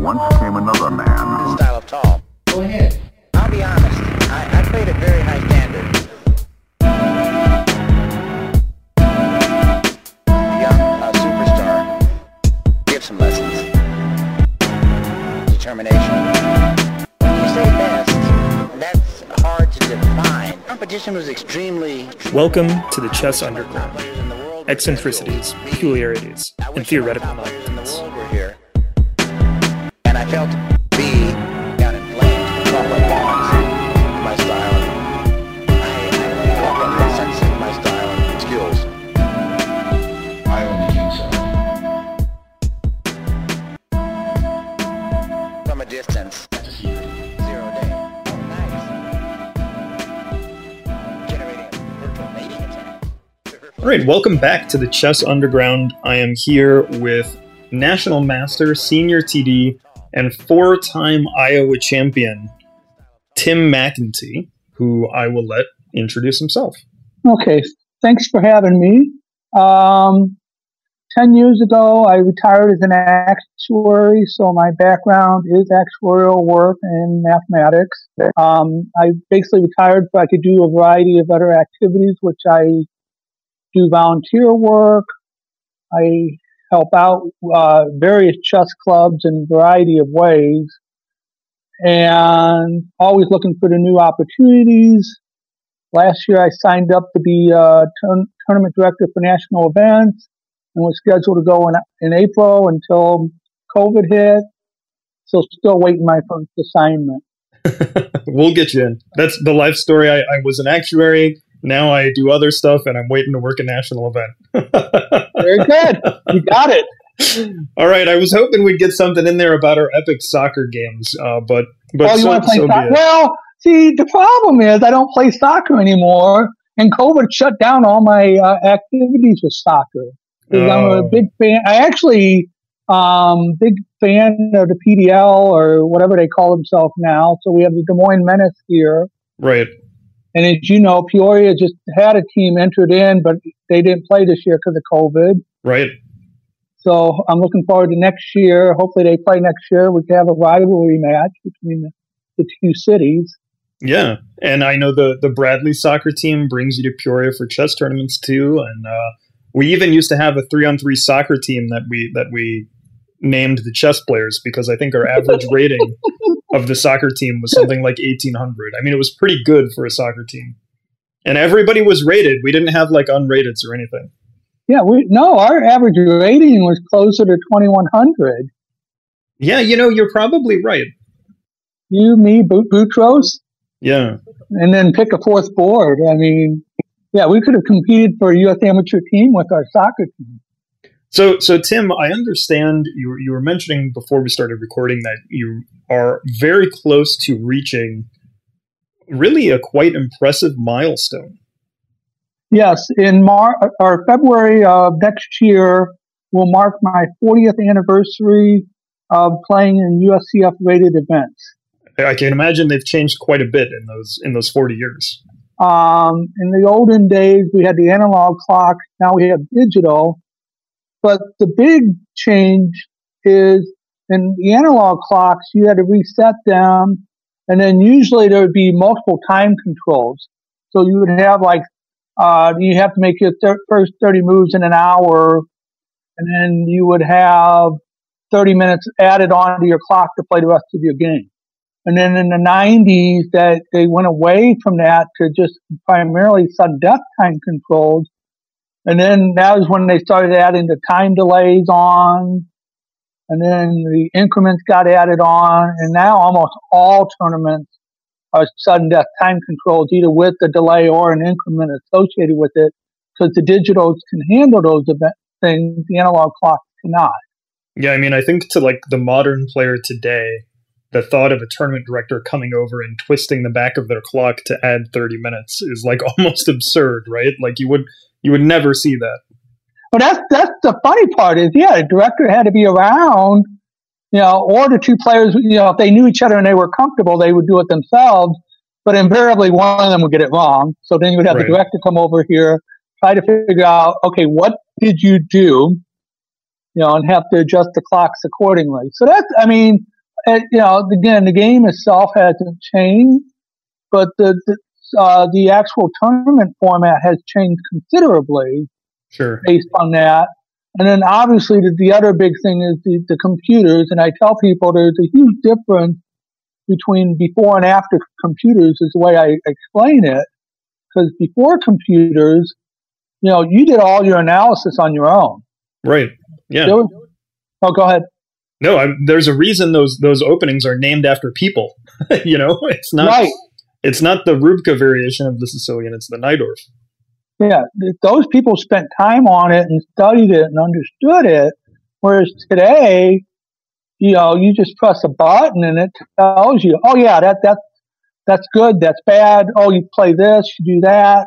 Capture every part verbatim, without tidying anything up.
once came another man. Style of tall. Go ahead. I'll be honest. I, I played a very high standard. Young, a superstar. Give some lessons. Determination. You say best. That's hard to define. Competition was extremely... Welcome to the Chess Underground. Eccentricities, peculiarities, and theoretical nonsense. And I felt to be down in flames for my balance, my style, and I felt that sense of my style and skills. I only think so. From a distance, zero day, all night, generating a virtual mating attack. All right, welcome back to the Chess Underground. I am here with National Master, Senior T D, and four-time Iowa champion, Tim McEntee, who I will let introduce himself. Okay, thanks for having me. Um, ten years ago, I retired as an actuary, so my background is actuarial work and mathematics. Um, I basically retired so I could do a variety of other activities, which I do volunteer work. I help out uh, various chess clubs in a variety of ways, and always looking for the new opportunities. Last year, I signed up to be uh, turn- tournament director for national events, and was scheduled to go in, in April until COVID hit. So still waiting my first assignment. We'll get you in. That's the life story. I, I was an actuary. Now I do other stuff, and I'm waiting to work a national event. Very good. You got it. All right. I was hoping we'd get something in there about our epic soccer games, uh, but but well, you so, want to play so so- well, see, the problem is I don't play soccer anymore, and COVID shut down all my uh, activities with soccer. Oh. I'm a big fan. I actually um, big fan of the P D L or whatever they call themselves now. So we have the Des Moines Menace here, right? And as you know, Peoria just had a team entered in, but they didn't play this year because of COVID. Right. So I'm looking forward to next year. Hopefully they play next year. We can have a rivalry match between the, the two cities. Yeah. And I know the, the Bradley soccer team brings you to Peoria for chess tournaments too. And uh, we even used to have a three-on-three soccer team that we that we named the chess players, because I think our average rating of the soccer team was something like eighteen hundred. I mean, it was pretty good for a soccer team, and everybody was rated. We didn't have like unrateds or anything. Yeah, we no, our average rating was closer to twenty-one hundred. Yeah, you know, you're probably right. You, me, Boutros. Yeah, and then pick a fourth board. I mean, yeah, we could have competed for a U S amateur team with our soccer team. So, so Tim, I understand you, you were mentioning before we started recording that you are very close to reaching really a quite impressive milestone. Yes, in Mar- or February of next year will mark my fortieth anniversary of playing in U S C F rated events. I can imagine they've changed quite a bit in those in those forty years. Um, in the olden days, we had the analog clock. Now we have digital. But the big change is in the analog clocks, you had to reset them, and then usually there would be multiple time controls. So you would have like, uh, you have to make your thir- first thirty moves in an hour, and then you would have thirty minutes added onto your clock to play the rest of your game. And then in the nineties, that they went away from that to just primarily sudden death time controls. And then that was when they started adding the time delays on, and then the increments got added on, and now almost all tournaments are sudden death time controls, either with a delay or an increment associated with it, because the digitals can handle those event things, the analog clocks cannot. Yeah, I mean, I think to like the modern player today, the thought of a tournament director coming over and twisting the back of their clock to add thirty minutes is like almost absurd, right? Like you would... You would never see that. Well, that's that's the funny part is, yeah, the director had to be around, you know, or the two players, you know, if they knew each other and they were comfortable, they would do it themselves, but invariably one of them would get it wrong. So then you would have right. The director come over here, try to figure out, okay, what did you do, you know, and have to adjust the clocks accordingly. So that's, I mean, and, you know, again, the game itself hasn't changed, but the the, uh, the actual tournament format has changed considerably. Sure. Based on that. And then obviously the, the other big thing is the, the computers. And I tell people there's a huge difference between before and after computers is the way I explain it. Because before computers, you know, you did all your analysis on your own. Right. Yeah. There was, oh, go ahead. No, I, there's a reason those those openings are named after people. You know, it's not right. It's not the Rubka variation of the Sicilian. It's the Najdorf. Yeah, those people spent time on it and studied it and understood it. Whereas today, you know, you just press a button and it tells you, oh yeah, that that's that's good, that's bad. Oh, you play this, you do that,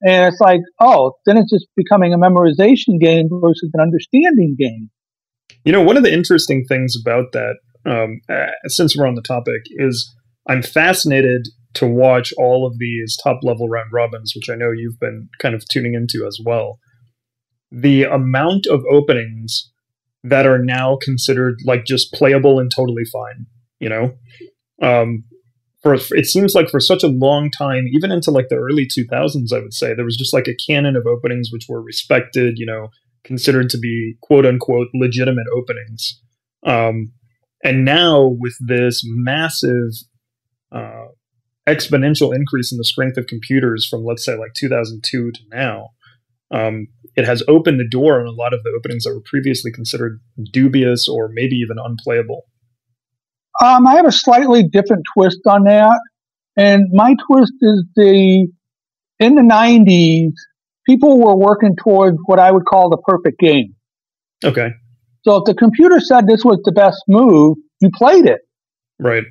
and it's like, oh, then it's just becoming a memorization game versus an understanding game. You know, one of the interesting things about that, um, since we're on the topic, is I'm fascinated to watch all of these top-level round robins, which I know you've been kind of tuning into as well. The amount of openings that are now considered like just playable and totally fine, you know? Um, for it seems like for such a long time, even into like the early two thousands, I would say, there was just like a canon of openings which were respected, you know, considered to be quote-unquote legitimate openings. Um, and now with this massive... Uh, exponential increase in the strength of computers from, let's say, like two thousand two to now, um, it has opened the door on a lot of the openings that were previously considered dubious or maybe even unplayable. Um, I have a slightly different twist on that. And my twist is the, in the nineties, people were working towards what I would call the perfect game. Okay. So if the computer said this was the best move, you played it. Right.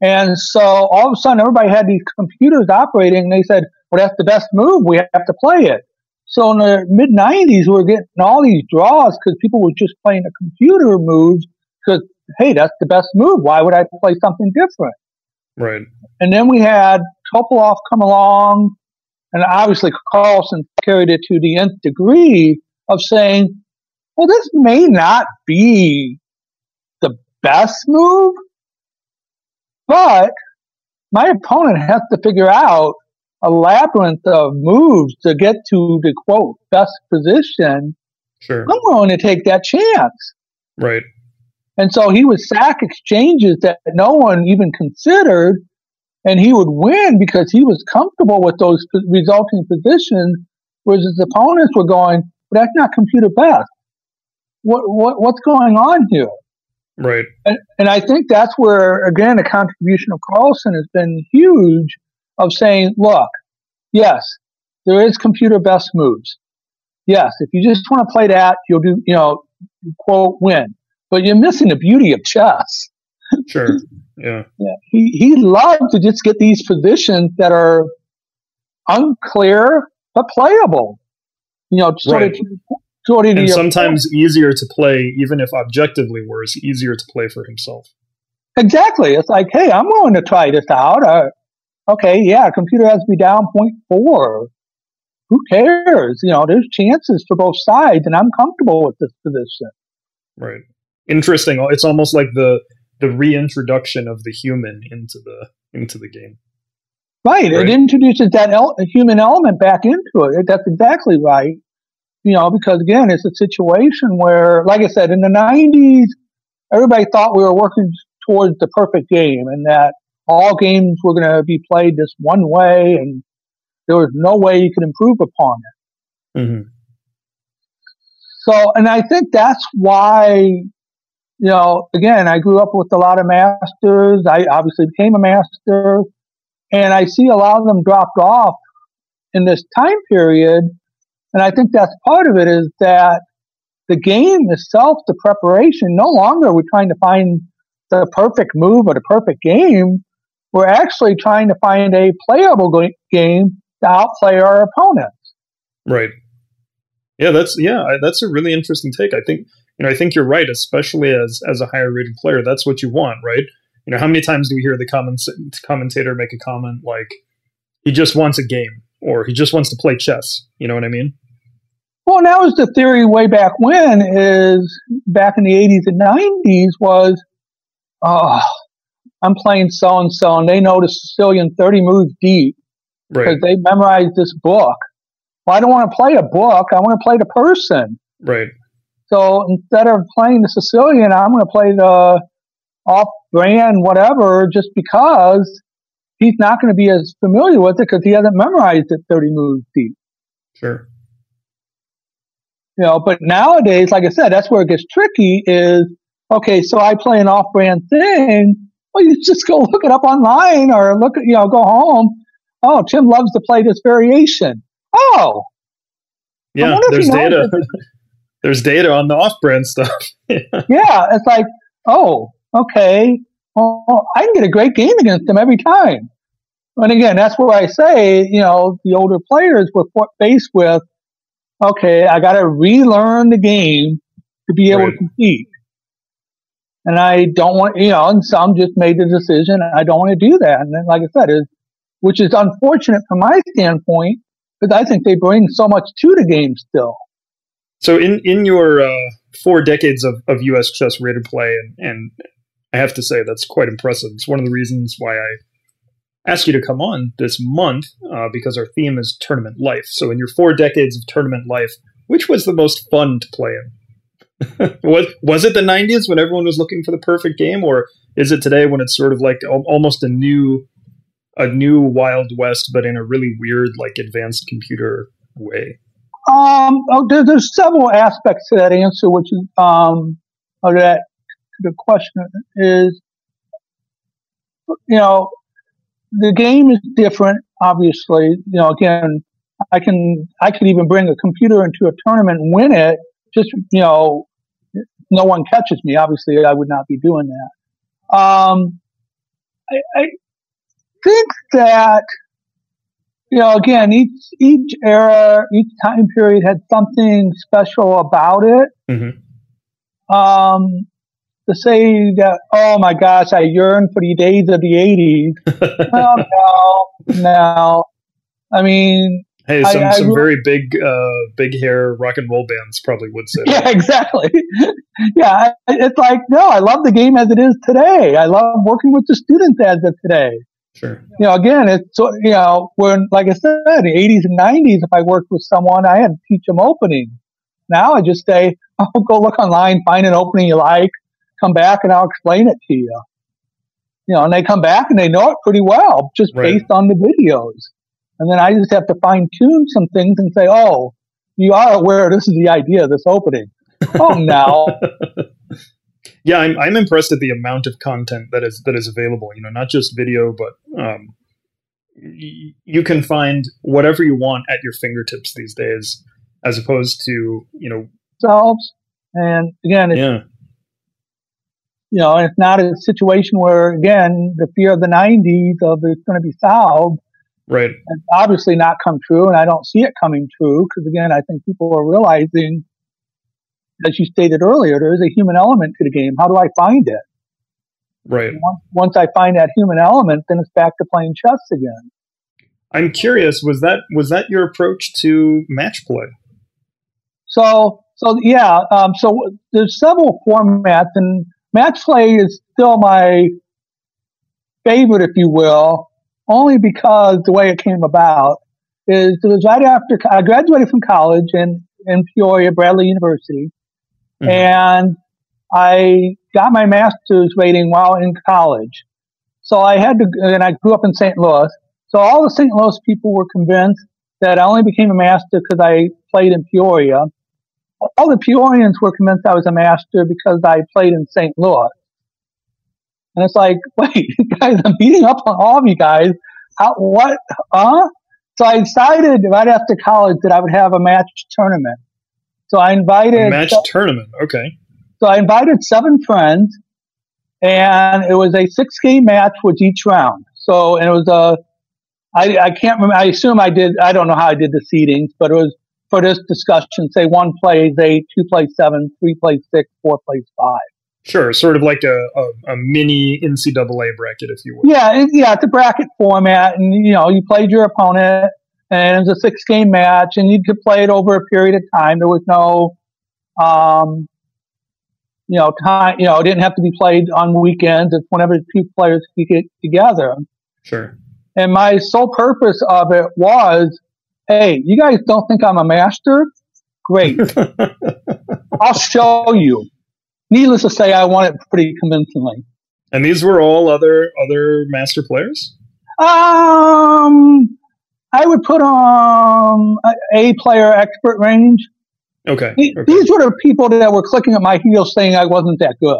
And so all of a sudden, everybody had these computers operating, and they said, well, that's the best move. We have to play it. So in the mid-nineties, we were getting all these draws because people were just playing the computer moves because, hey, that's the best move. Why would I play something different? Right. And then we had Topolov come along, and obviously Carlson carried it to the nth degree of saying, well, this may not be the best move, but my opponent has to figure out a labyrinth of moves to get to the, quote, best position. Sure. I'm willing to take that chance. Right. And so he would sack exchanges that no one even considered, and he would win because he was comfortable with those resulting positions, whereas his opponents were going, well, that's not computer best. What, what, what's going on here? Right. And, and I think that's where, again, the contribution of Carlson has been huge of saying, look, yes, there is computer best moves. Yes, if you just want to play that, you'll do, you know, quote, win. But you're missing the beauty of chess. Sure. Yeah. Yeah. He, he loved to just get these positions that are unclear but playable. You know, sort right. of. And sometimes point. Easier to play, even if objectively worse, easier to play for himself. Exactly. It's like, hey, I'm willing to try this out. Uh, okay, yeah, computer has me down zero point four. Who cares? You know, there's chances for both sides, and I'm comfortable with this position. Right. Interesting. It's almost like the the reintroduction of the human into the into the game. Right. right. It introduces that el- human element back into it. That's exactly right. You know, because again, it's a situation where, like I said, in the nineties, everybody thought we were working towards the perfect game and that all games were going to be played this one way and there was no way you could improve upon it. Mm-hmm. So, and I think that's why, you know, again, I grew up with a lot of masters. I obviously became a master, and I see a lot of them dropped off in this time period. And I think that's part of it is that the game itself, the preparation, no longer we're trying to find the perfect move or the perfect game. We're actually trying to find a playable g- game to outplay our opponents. Right. Yeah, that's yeah, I, that's a really interesting take. I think you know, I think you're right, especially as as a higher rated player. That's what you want, right? You know, how many times do we hear the comment, commentator make a comment like, "He just wants a game." Or he just wants to play chess. You know what I mean? Well, that was the theory way back when is back in the eighties and nineties was, oh, I'm playing so-and-so, and they know the Sicilian thirty moves deep because right. they memorized this book. Well, I don't want to play a book. I want to play the person. Right. So instead of playing the Sicilian, I'm going to play the off-brand whatever just because he's not going to be as familiar with it because he hasn't memorized it thirty moves deep. Sure. You know, but nowadays, like I said, that's where it gets tricky is, okay, so I play an off-brand thing. Well, you just go look it up online or look at, you know, go home. Oh, Tim loves to play this variation. Oh. Yeah, there's data. There's data on the off-brand stuff. Yeah. Yeah, it's like, oh, okay. Well, I can get a great game against them every time. And again, that's where I say, you know, the older players were faced with, okay, I got to relearn the game to be able right. to compete. And I don't want, you know, and some just made the decision, I don't want to do that. And then, like I said, is which is unfortunate from my standpoint, because I think they bring so much to the game still. So in, in your uh, four decades of, of U S chess rated play, and, and I have to say that's quite impressive. It's one of the reasons why I ask you to come on this month uh, because our theme is tournament life. So in your four decades of tournament life, which was the most fun to play in? was, was it the nineties when everyone was looking for the perfect game, or is it today when it's sort of like al- almost a new a new Wild West, but in a really weird, like advanced computer way? Um, oh, there, there's several aspects to that answer, which is um, of that the question is, you know, the game is different, obviously. You know, again, I can I could even bring a computer into a tournament and win it. Just, you know, no one catches me. Obviously, I would not be doing that. Um, I, I think that, you know, again, each each era, each time period had something special about it. Mm-hmm. Um, to say that, oh my gosh, I yearn for the days of the eighties. Oh, no, no. I mean, hey, some, I, I some really, very big, uh, big hair rock and roll bands probably would say. Yeah, that. Exactly. Yeah, it's like, no, I love the game as it is today. I love working with the students as of today. Sure. You know, again, it's so, you know, when, like I said, the eighties and nineties, if I worked with someone, I had to teach them opening. Now I just say, oh, go look online, find an opening you like, come back and I'll explain it to you. You know, and they come back and they know it pretty well, just right. based on the videos. And then I just have to fine tune some things and say, oh, you are aware this is the idea of this opening. Oh, no. Yeah, I'm, I'm impressed at the amount of content that is that is available, you know, not just video, but um, y- you can find whatever you want at your fingertips these days, as opposed to, you know. Selves. And again, it's, yeah. you know, it's not a situation where, again, the fear of the nineties of it's going to be solved. Right. It's obviously not come true, and I don't see it coming true because, again, I think people are realizing, as you stated earlier, there is a human element to the game. How do I find it? Right. Once, once I find that human element, then it's back to playing chess again. I'm curious, was that was that your approach to match play? So, so yeah, um, so there's several formats, and match play is still my favorite, if you will, only because the way it came about is it was right after I graduated from college in, in Peoria, Bradley University. Mm-hmm. And I got my master's rating while in college. So I had to, and I grew up in Saint Louis. So all the Saint Louis people were convinced that I only became a master because I played in Peoria. All the Peorians were convinced I was a master because I played in Saint Louis. And it's like, wait, guys, I'm beating up on all of you guys. How, what? Huh? So I decided right after college that I would have a match tournament. So I invited... A match se- tournament, okay. So I invited seven friends, and it was a six-game match with each round. So and it was a... I, I can't remember. I assume I did... I don't know how I did the seedings, but it was... For this discussion, say one plays eight, two plays seven, three plays six, four plays five. Sure, sort of like a, a, a mini N C double A bracket, if you will. Yeah, it, yeah, it's a bracket format, and you know you played your opponent, and it was a six-game match, and you could play it over a period of time. There was no, um, you know, time, you know, it didn't have to be played on weekends. It's whenever two players could get together. Sure. And my sole purpose of it was, hey, you guys don't think I'm a master? Great. I'll show you. Needless to say, I won it pretty convincingly. And these were all other other master players? Um, I would put on a player expert range. Okay. These okay. were the people that were clicking at my heels saying I wasn't that good.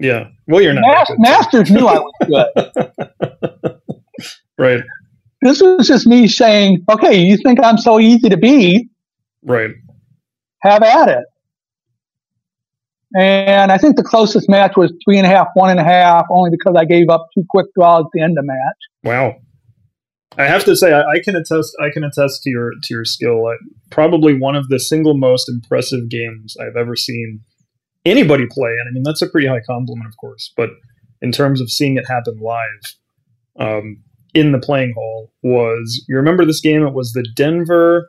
Yeah. Well, you're not. Mas- masters knew I was good. Right. This was just me saying, okay, you think I'm so easy to beat? Right. Have at it. And I think the closest match was three and a half, one and a half, only because I gave up two quick draws at the end of the match. Wow. I have to say, I, I can attest. I can attest to your to your skill. I, probably one of the single most impressive games I've ever seen anybody play, and I mean that's a pretty high compliment, of course. But in terms of seeing it happen live um, in the playing hall, was you remember this game? It was the Denver.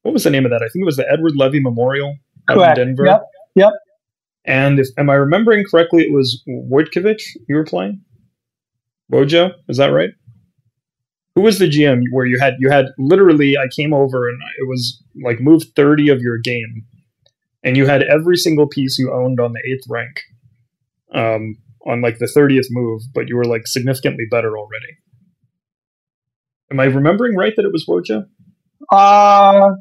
What was the name of that? I think it was the Edward Levy Memorial out in Denver. Yep. Yep. And if am I remembering correctly, it was Wojtkiewicz you were playing. Wojo, is that right? Who was the G M where you had you had literally I came over and it was like move thirty of your game and you had every single piece you owned on the eighth rank um, on like the thirtieth move, but you were like significantly better already. Am I remembering right that it was Woja? Uh,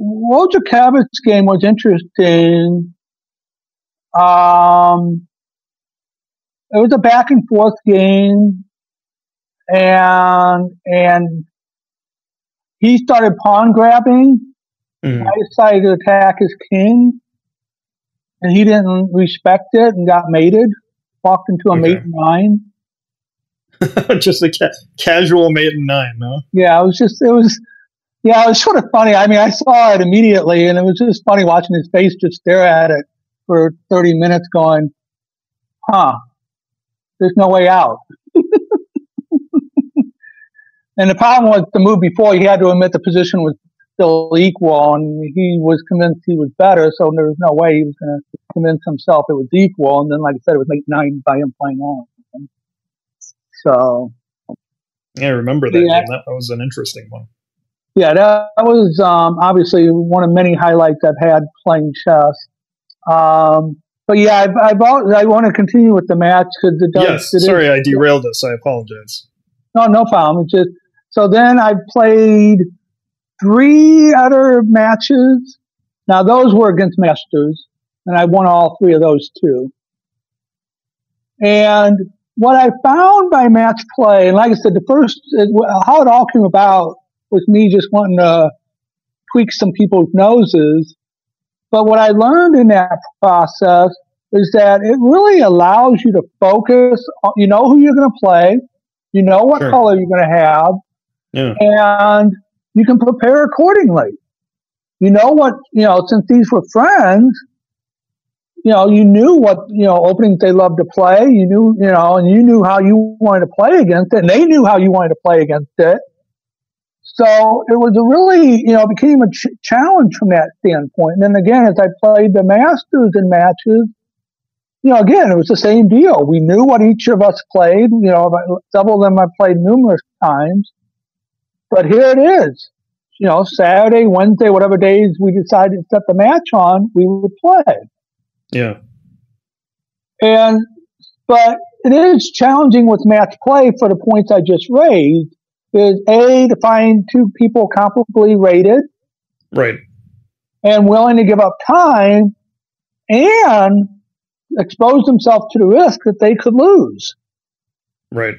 Woja Cabot's game was interesting. Um, it was a back and forth game. And and he started pawn grabbing. Mm. I decided to attack his king, and he didn't respect it and got mated. Walked into a okay. mate nine. Just a ca- casual mate nine, no? Yeah, it was just it was yeah, it was sort of funny. I mean, I saw it immediately, and it was just funny watching his face just stare at it for thirty minutes, going, "Huh, there's no way out." And the problem was the move before, he had to admit the position was still equal, and he was convinced he was better, so there was no way he was going to convince himself it was equal. And then, like I said, it was like nine by him playing on. So. Yeah, I remember that. Yeah. That was an interesting one. Yeah, that, that was um, obviously one of many highlights I've had playing chess. Um, but yeah, I've, I've always, I want to continue with the match. Cause the yes, sorry, is- I derailed us. I apologize. No, no problem. It's just. So then I played three other matches. Now, those were against masters, and I won all three of those, too. And what I found by match play, and like I said, the first, how it all came about was me just wanting to tweak some people's noses. But what I learned in that process is that it really allows you to focus on, you know, who you're going to play. You know what sure. color you're going to have, yeah. and you can prepare accordingly. You know what, you know, since these were friends, you know, you knew what, you know, openings they loved to play. You knew, you know, and you knew how you wanted to play against it, and they knew how you wanted to play against it. So it was a really, you know, it became a ch- challenge from that standpoint. And then again, as I played the Masters in matches, you know, again, it was the same deal. We knew what each of us played. You know, several of them I played numerous times. But here it is. You know, Saturday, Wednesday, whatever days we decided to set the match on, we would play. Yeah. And, but it is challenging with match play for the points I just raised. Is A, to find two people comparably rated. Right. And willing to give up time. And expose themselves to the risk that they could lose. Right.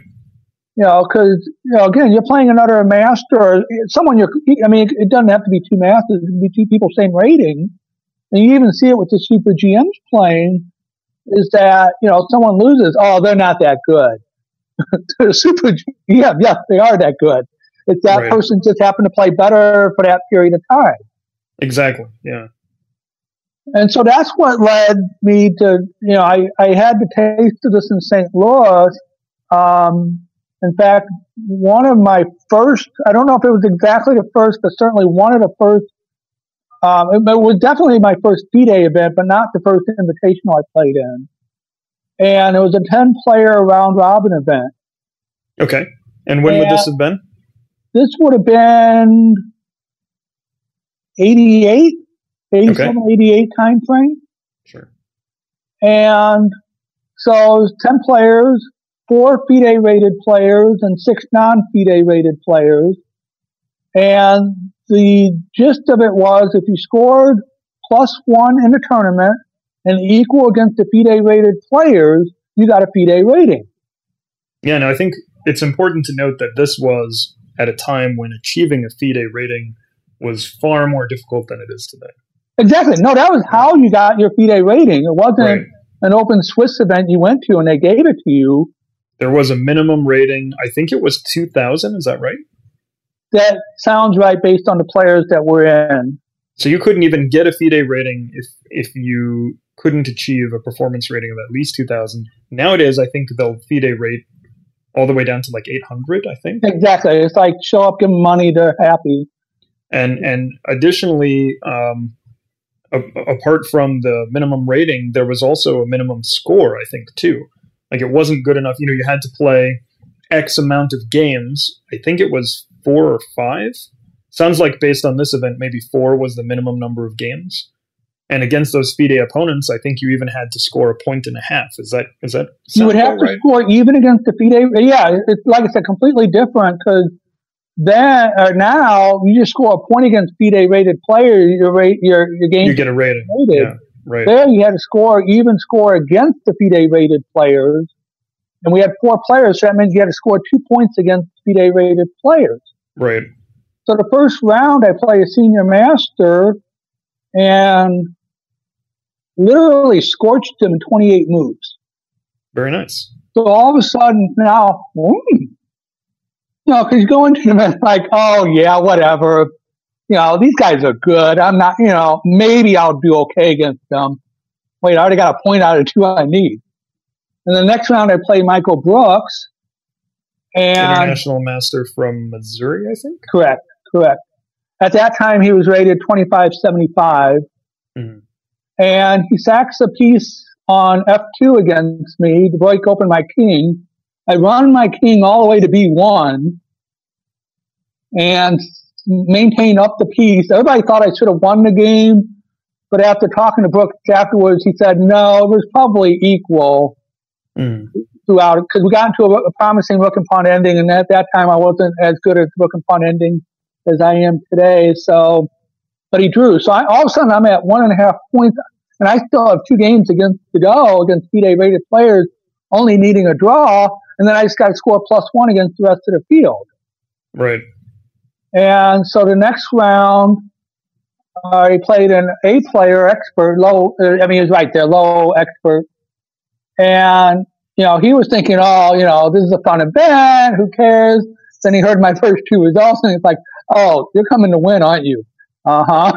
You know, because, you know, again, you're playing another master or someone you're, I mean, it doesn't have to be two masters, it can be two people, same rating. And you even see it with the super G Ms playing is that, you know, someone loses, oh, they're not that good. The super G M, yes, they are that good. It's that right. person just happened to play better for that period of time. Exactly. Yeah. And so that's what led me to, you know, I, I had the taste of this in Saint Louis. Um, in fact, one of my first, I don't know if it was exactly the first, but certainly one of the first Um, it, but it was definitely my first FIDE event, but not the first invitational I played in. And it was a ten-player round-robin event. Okay. And when and would this have been? This would have been eighty-eight, eighty-seven, okay. eighty-eight time frame. Sure. And so it was ten players, four FIDE rated players, and six non-FIDE rated players. And the gist of it was, if you scored plus one in the tournament and equal against the FIDE rated players, you got a FIDE rating. Yeah, no, I think it's important to note that this was at a time when achieving a FIDE rating was far more difficult than it is today. Exactly. No, that was how you got your FIDE rating. It wasn't right. an open Swiss event you went to and they gave it to you. There was a minimum rating. I think it was two thousand. Is that right? That sounds right based on the players that were in. So you couldn't even get a FIDE rating if, if you couldn't achieve a performance rating of at least two thousand. Nowadays, I think they'll FIDE rate all the way down to like eight hundred, I think. Exactly. It's like, show up, give them money, they're happy. And, and additionally, um, a- apart from the minimum rating, there was also a minimum score, I think, too. Like, it wasn't good enough. You know, you had to play X amount of games. I think it was four or five. Sounds like based on this event, maybe four was the minimum number of games. And against those FIDE opponents, I think you even had to score a point and a half. Is that is that you would have to right? score even against the FIDE? Yeah, it's like I said, completely different because then or now you just score a point against FIDE rated player, your rate, your your game you get a rating. Rated. Yeah, right. There you had to score even score against the FIDE rated players, and we had four players, so that means you had to score two points against FIDE rated players. Right. So the first round, I play a senior master, and literally scorched him twenty-eight moves. Very nice. So all of a sudden now, mm, you know, because you go into the like, oh yeah, whatever. You know, these guys are good. I'm not, you know, maybe I'll do okay against them. Wait, I already got a point out of two I need. And the next round I play Michael Brooks. And international master from Missouri, I think? Correct, correct. At that time he was rated twenty-five seventy-five. Mm-hmm. And he sacks a piece on F two against me to break open my king. I run my king all the way to B one and maintain up the piece. Everybody thought I should have won the game, but after talking to Brooks afterwards, he said, no, it was probably equal mm. throughout it because we got into a, a promising rook and pawn ending, and at that time I wasn't as good at rook and pawn ending as I am today, so... But he drew. So I, all of a sudden, I'm at one and a half points, and I still have two games against to go against FIDE rated players, only needing a draw, and then I just got to score plus one against the rest of the field. Right. And so the next round, I uh, played an A player expert, low. I mean, he was right there, low expert, and you know he was thinking, oh, you know, this is a fun event. Who cares? Then he heard my first two results, and he's like, oh, you're coming to win, aren't you? Uh-huh.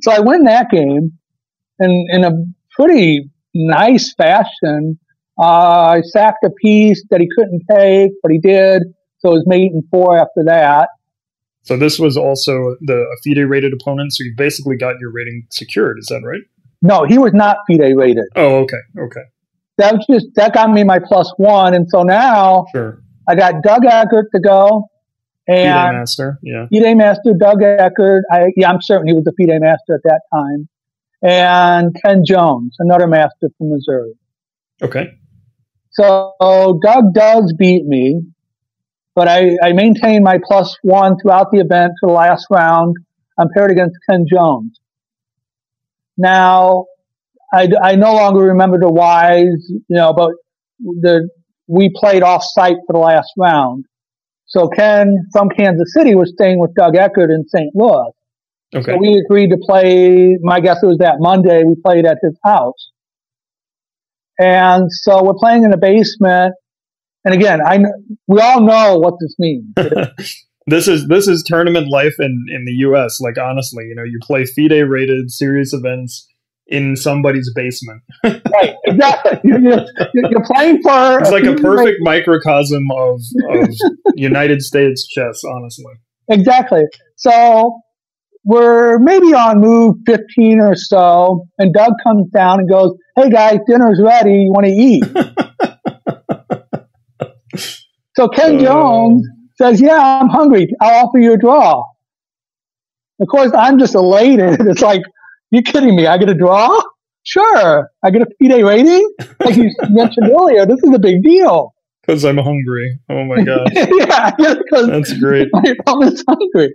So I win that game in, in a pretty nice fashion. Uh, I sacked a piece that he couldn't take, but he did. So it was mate and four after that. So this was also the a FIDE rated opponent. So you basically got your rating secured. Is that right? No, he was not FIDE rated. Oh, okay. Okay. That was just, that got me my plus one. And so now sure. I got Doug Eckert to go. And FIDE master, yeah. FIDE master, Doug Eckert. I, yeah, I'm certain he was the FIDE master at that time. And Ken Jones, another master from Missouri. Okay. So Doug does beat me, but I, I maintained my plus one throughout the event to the last round. I'm paired against Ken Jones. Now, I, I no longer remember the whys, you know, but the we played off-site for the last round. So Ken from Kansas City was staying with Doug Eckert in Saint Louis. Okay. So we agreed to play, my guess it was that Monday, we played at his house. And so we're playing in the basement. And again, I we all know what this means. This is this is tournament life in, in the U S. Like, honestly, you know, you play FIDE-rated serious events in somebody's basement. Right, exactly. You're, you're, you're playing for... It's like a perfect microcosm of, of United States chess, honestly. Exactly. So we're maybe on move fifteen or so, and Doug comes down and goes, "Hey guys, dinner's ready. You want to eat?" So Ken Jones says, "Yeah, I'm hungry. I'll offer you a draw." Of course, I'm just elated. It's like, you kidding me? I get a draw? Sure. I get a FIDE rating? Like you mentioned earlier, this is a big deal. Because I'm hungry. Oh, my God. Yeah. That's great. My mom is hungry.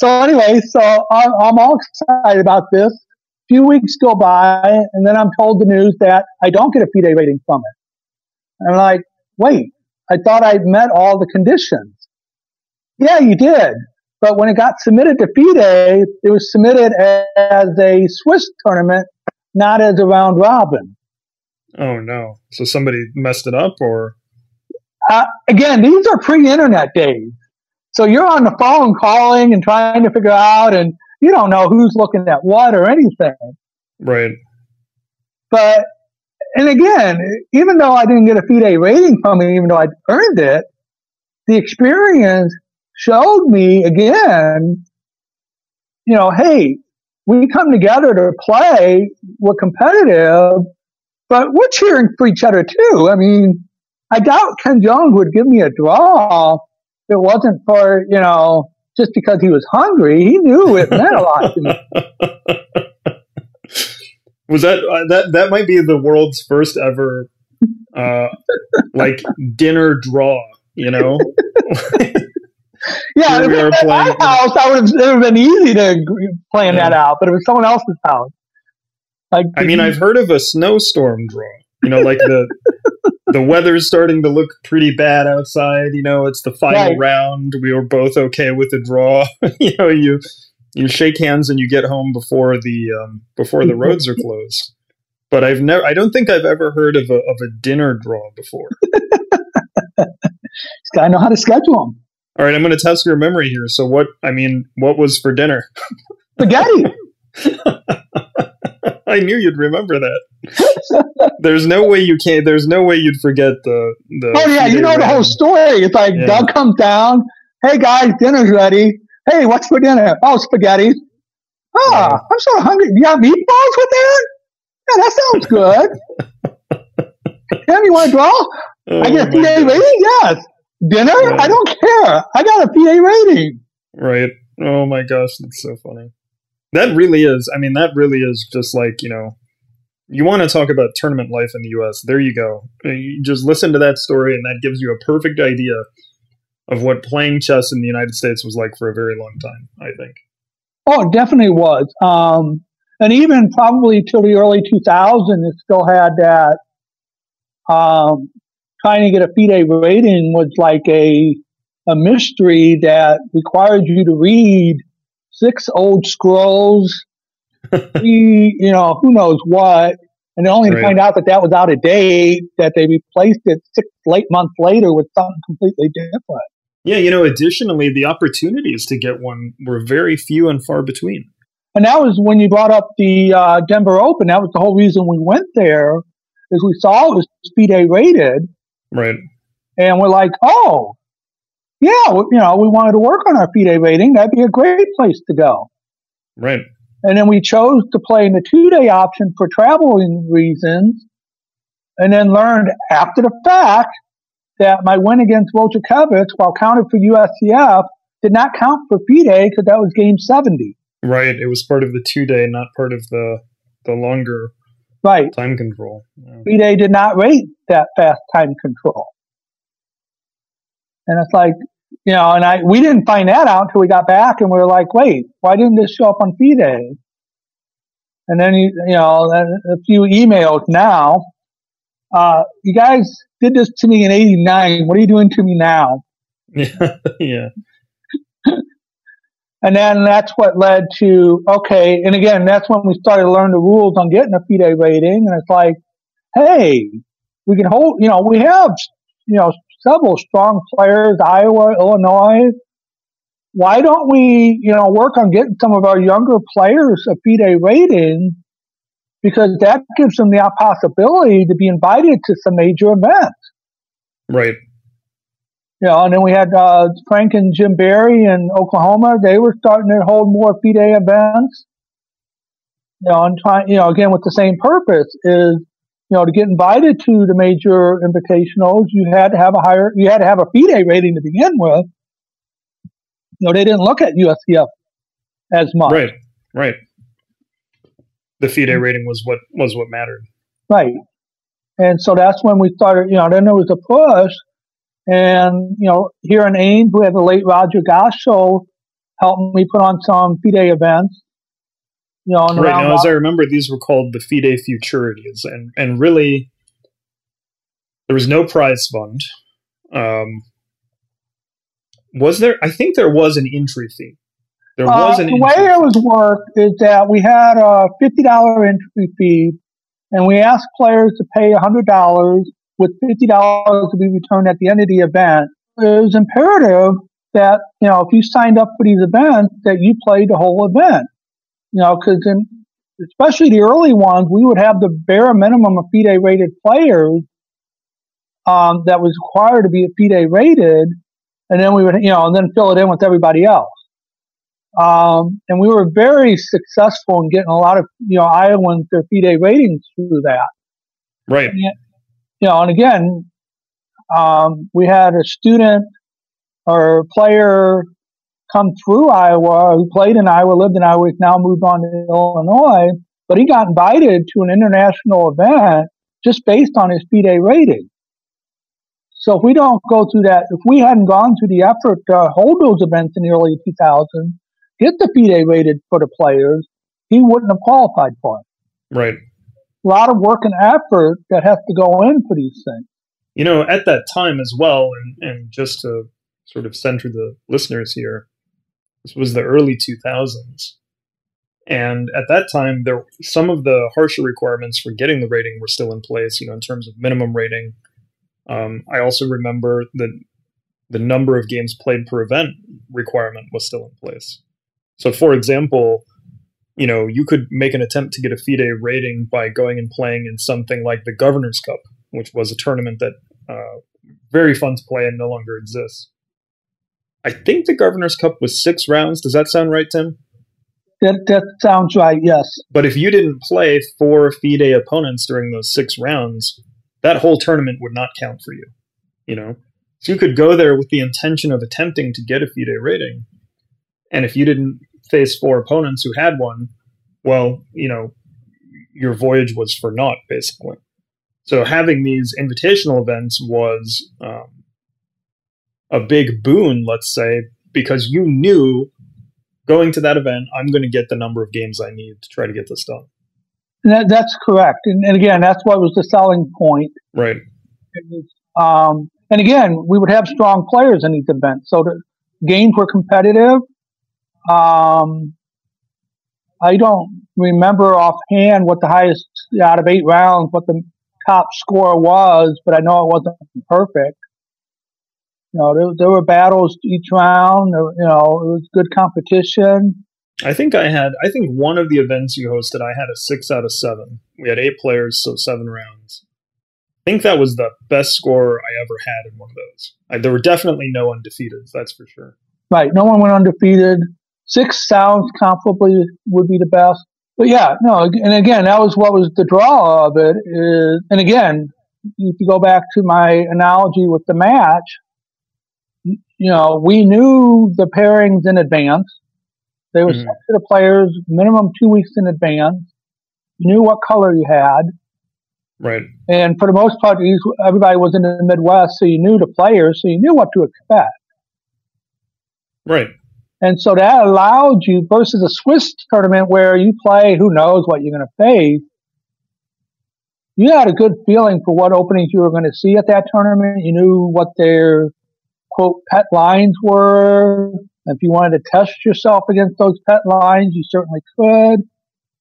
So anyway, so I'm, I'm all excited about this. A few weeks go by, and then I'm told the news that I don't get a FIDE rating from it. And I'm like, wait, I thought I'd met all the conditions. Yeah, you did. But when it got submitted to FIDE, it was submitted as a Swiss tournament, not as a round robin. Oh, no. So somebody messed it up, or? Uh, again, these are pre-internet days. So you're on the phone calling and trying to figure out, and you don't know who's looking at what or anything. Right. But, and again, even though I didn't get a FIDE rating from it, even though I'd earned it, the experience showed me again, you know, hey, we come together to play, we're competitive, but we're cheering for each other too. I mean, I doubt Ken Jones would give me a draw if it wasn't for, you know, just because he was hungry. He knew it meant a lot to me. Was that, uh, that, that might be the world's first ever, uh, like dinner draw, you know? Yeah, if it was at my house, I would have, it would have been easy to plan yeah. that out. But if it was someone else's house, like I mean, I've heard of a snowstorm draw. You know, like the the weather's starting to look pretty bad outside. You know, it's the final right. round. We were both okay with the draw. You know, you you shake hands and you get home before the um, before the roads are closed. But I've never, I don't think I've ever heard of a of a dinner draw before. Just gotta know how to schedule them. All right, I'm going to test your memory here. So what, I mean, what was for dinner? Spaghetti. I knew you'd remember that. There's no way you can't, there's no way you'd forget the... the oh, yeah, you know round. The whole story. It's like, yeah. Doug comes down. Hey, guys, dinner's ready. Hey, what's for dinner? Oh, spaghetti. Oh, yeah. I'm so hungry. You have meatballs with that? Yeah, that sounds good. Hey, you want to draw? Oh, I get a P A rating? Yes. Dinner? Yeah. I don't care. I got a P A rating. Right. Oh my gosh, that's so funny. That really is. I mean, that really is just like, you know, you want to talk about tournament life in the U S. There you go. You just listen to that story, and that gives you a perfect idea of what playing chess in the United States was like for a very long time, I think. Oh, it definitely was. Um, and even probably till the early two thousands, it still had that. Um, Trying to get a FIDE rating was like a a mystery that required you to read six old scrolls, three, you know, who knows what, and only right. to find out that that was out of date, that they replaced it six late months later with something completely different. Yeah, you know, additionally, the opportunities to get one were very few and far between. And that was when you brought up the uh, Denver Open. That was the whole reason we went there, is we saw it was FIDE rated. Right. And we're like, oh, yeah, you know, we wanted to work on our FIDE rating. That'd be a great place to go. Right. And then we chose to play in the two-day option for traveling reasons, and then learned after the fact that my win against Wojtkiewicz, while counted for U S C F, did not count for FIDE because that was game seventy. Right. It was part of the two-day, not part of the, the longer right. time control. Yeah. FIDE did not rate that fast time control. And it's like, you know, and I we didn't find that out until we got back, and we were like, wait, why didn't this show up on FIDE? And then, you, you know, a few emails now. Uh, you guys did this to me in eighty-nine. What are you doing to me now? Yeah. And then that's what led to, okay, and again, that's when we started to learn the rules on getting a FIDE rating. And it's like, hey, we can hold, you know, we have, you know, several strong players, Iowa, Illinois. Why don't we, you know, work on getting some of our younger players a FIDE rating? Because that gives them the possibility to be invited to some major events. Right. You know, and then we had uh, Frank and Jim Barry in Oklahoma. They were starting to hold more FIDE events. You know, and trying, you know, again with the same purpose is, you know, to get invited to the major invitationals, you had to have a higher, you had to have a FIDE rating to begin with. You know, they didn't look at U S C F as much. Right, right. The FIDE rating was what was what mattered. Right, and so that's when we started. You know, then there was a push. And, you know, here in Ames, we had the late Roger Goscho helping me put on some FIDE events. You know, right now, as I remember, these were called the FIDE Futurities. And, and really, there was no prize fund. Um, was there? I think there was an entry fee. There was uh, an entry fee. The way it was worked is that we had a fifty dollar entry fee, and we asked players to pay one hundred dollars. With fifty dollars to be returned at the end of the event. It was imperative that, you know, if you signed up for these events, that you played the whole event. You know, because in, especially the early ones, we would have the bare minimum of FIDE rated players um, that was required to be FIDE rated, and then we would, you know, and then fill it in with everybody else. Um, and we were very successful in getting a lot of, you know, Iowans their FIDE ratings through that. Right. And, you know, and again, um, we had a student or player come through Iowa who played in Iowa, lived in Iowa, now moved on to Illinois, but he got invited to an international event just based on his FIDE rating. So if we don't go through that, if we hadn't gone through the effort to hold those events in the early two thousands, get the FIDE rated for the players, he wouldn't have qualified for it. Right. A lot of work and effort that has to go in for these things. You know, at that time as well, and, and just to sort of center the listeners here, this was the early two thousands. And at that time, there some of the harsher requirements for getting the rating were still in place, you know, in terms of minimum rating. Um, I also remember that the number of games played per event requirement was still in place. So, for example, you know, you could make an attempt to get a FIDE rating by going and playing in something like the Governor's Cup, which was a tournament that uh, very fun to play and no longer exists. I think the Governor's Cup was six rounds. Does that sound right, Tim? That, that sounds right, yes. But if you didn't play four FIDE opponents during those six rounds, that whole tournament would not count for you, you know? So you could go there with the intention of attempting to get a FIDE rating, and if you didn't face four opponents who had one, well, you know, your voyage was for naught, basically. So having these invitational events was um, a big boon, let's say, because you knew going to that event, I'm going to get the number of games I need to try to get this done. That, that's correct. And, and again, that's what was the selling point. Right. It was, um, and again, we would have strong players in these events. So the games were competitive. Um, I don't remember offhand what the highest out of eight rounds, what the top score was, but I know it wasn't perfect. You know, there, there were battles each round. There, you know, it was good competition. I think I had, I think one of the events you hosted, I had a six out of seven. We had eight players, so seven rounds. I think that was the best score I ever had in one of those. I, there were definitely no undefeateds, that's for sure. Right. No one went undefeated. Six sounds comparably would be the best. But yeah, no, and again, that was what was the draw of it. Is, and again, if you go back to my analogy with the match, you know, we knew the pairings in advance. They were mm-hmm. sent to the players minimum two weeks in advance. You knew what color you had. Right. And for the most part, everybody was in the Midwest, so you knew the players, so you knew what to expect. Right. And so that allowed you, versus a Swiss tournament where you play, who knows what you're going to face, you had a good feeling for what openings you were going to see at that tournament. You knew what their, quote, pet lines were. If you wanted to test yourself against those pet lines, you certainly could.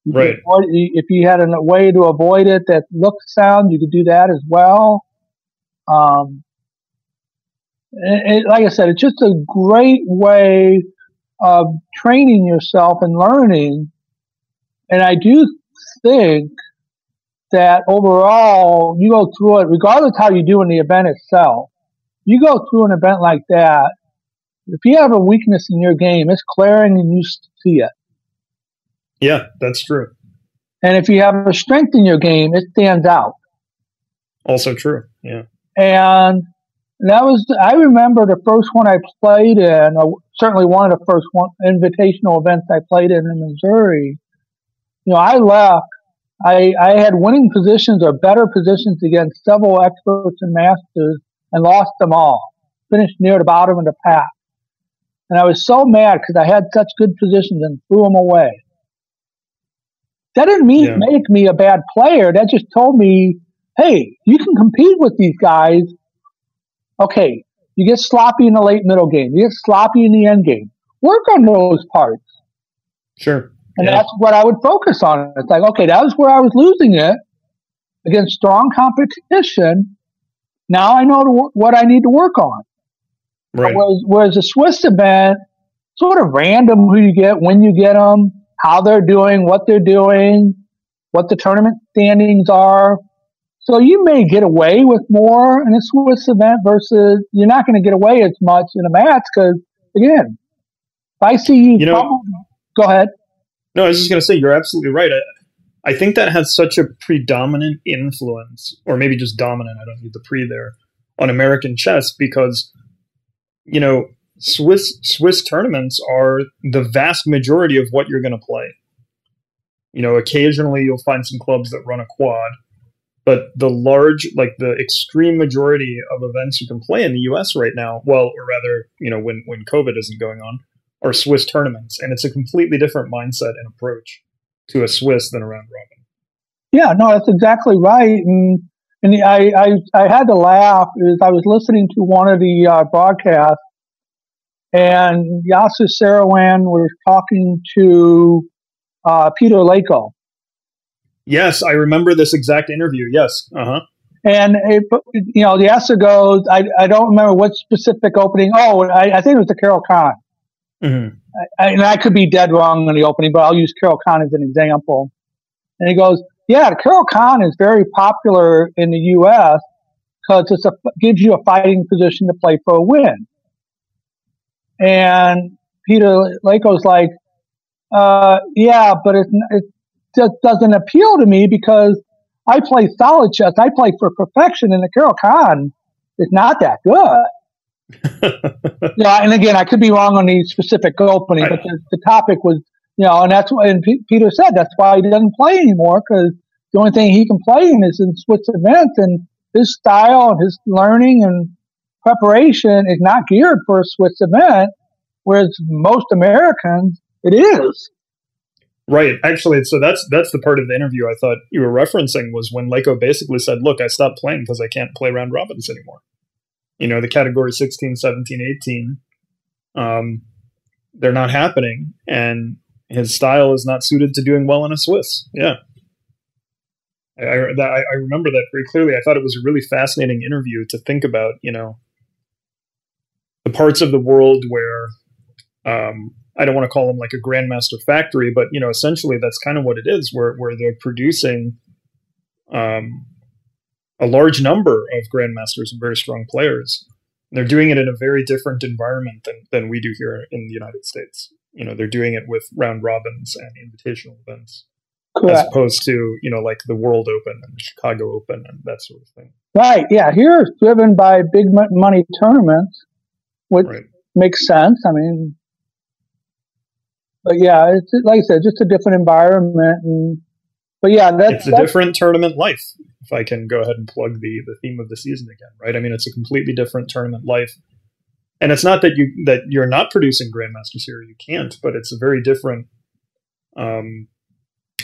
You right. could avoid, if you had a way to avoid it that looked sound, you could do that as well. Um It, like I said, it's just a great way of training yourself and learning. And I do think that overall, you go through it, regardless how you do in the event itself, you go through an event like that, if you have a weakness in your game, it's glaring and you see it. Yeah, that's true. And if you have a strength in your game, it stands out. Also true, yeah. And that was, I remember the first one I played in, certainly one of the first one, invitational events I played in in Missouri. You know, I left, I, I had winning positions or better positions against several experts and masters and lost them all. Finished near the bottom of the pack. And I was so mad because I had such good positions and threw them away. That didn't mean yeah. make me a bad player. That just told me, hey, you can compete with these guys. Okay, you get sloppy in the late middle game. You get sloppy in the end game. Work on those parts. Sure. And yeah. that's what I would focus on. It's like, okay, that was where I was losing it against strong competition. Now I know to, what I need to work on. Right. Whereas, whereas the Swiss event, sort of random who you get, when you get them, how they're doing, what they're doing, what the tournament standings are. So you may get away with more in a Swiss event versus you're not going to get away as much in a match because, again, if I see you, you know, come, go ahead. No, I was just going to say, you're absolutely right. I, I think that has such a predominant influence, or maybe just dominant, I don't need the pre there, on American chess because, you know, Swiss Swiss tournaments are the vast majority of what you're going to play. You know, occasionally you'll find some clubs that run a quad, but the large, like the extreme majority of events you can play in the U S right now, well, or rather, you know, when, when COVID isn't going on, are Swiss tournaments. And it's a completely different mindset and approach to a Swiss than a round robin. Yeah, no, that's exactly right. And, and the, I, I, I had to laugh as I was listening to one of the uh, broadcasts. And Yasser Seirawan was talking to uh, Peter Leko. Yes, I remember this exact interview. Yes. Uh-huh. And, it, you know, Yasser goes, I, I don't remember what specific opening. Oh, I, I think it was the Caro-Kann. Mm-hmm. I, I, and I could be dead wrong on the opening, but I'll use Caro-Kann as an example. And he goes, yeah, the Caro-Kann is very popular in the U S because it gives you a fighting position to play for a win. And Peter Leko's like, uh, yeah, but it, it just doesn't appeal to me because I play solid chess. I play for perfection, and the Caro-Kann is not that good. You know, and again, I could be wrong on the specific opening, but the, the topic was, you know, and that's why, and P- Peter said that's why he doesn't play anymore because the only thing he can play in is in Swiss events, and his style and his learning and preparation is not geared for a Swiss event, whereas most Americans, it is. Right. Actually, so that's that's the part of the interview I thought you were referencing was when Leko basically said, look, I stopped playing because I can't play round robins anymore. You know, the category sixteen, seventeen, eighteen, um, they're not happening, and his style is not suited to doing well in a Swiss. Yeah. I, I, I remember that very clearly. I thought it was a really fascinating interview to think about, you know, the parts of the world where, um, I don't want to call them like a grandmaster factory, but, you know, essentially that's kind of what it is, where, where they're producing um, a large number of grandmasters and very strong players. They're doing it in a very different environment than, than we do here in the United States. You know, they're doing it with round robins and invitational events. Correct. As opposed to, you know, like the World Open and the Chicago Open and that sort of thing. Right, yeah. Here it's driven by big money tournaments, which right. makes sense. I mean, but yeah, it's like I said, just a different environment. And, but yeah, that's... It's a that's, different tournament life, if I can go ahead and plug the, the theme of the season again, right? I mean, it's a completely different tournament life. And it's not that, you, that you're not producing Grandmasters here, you can't, but it's a very different... Um,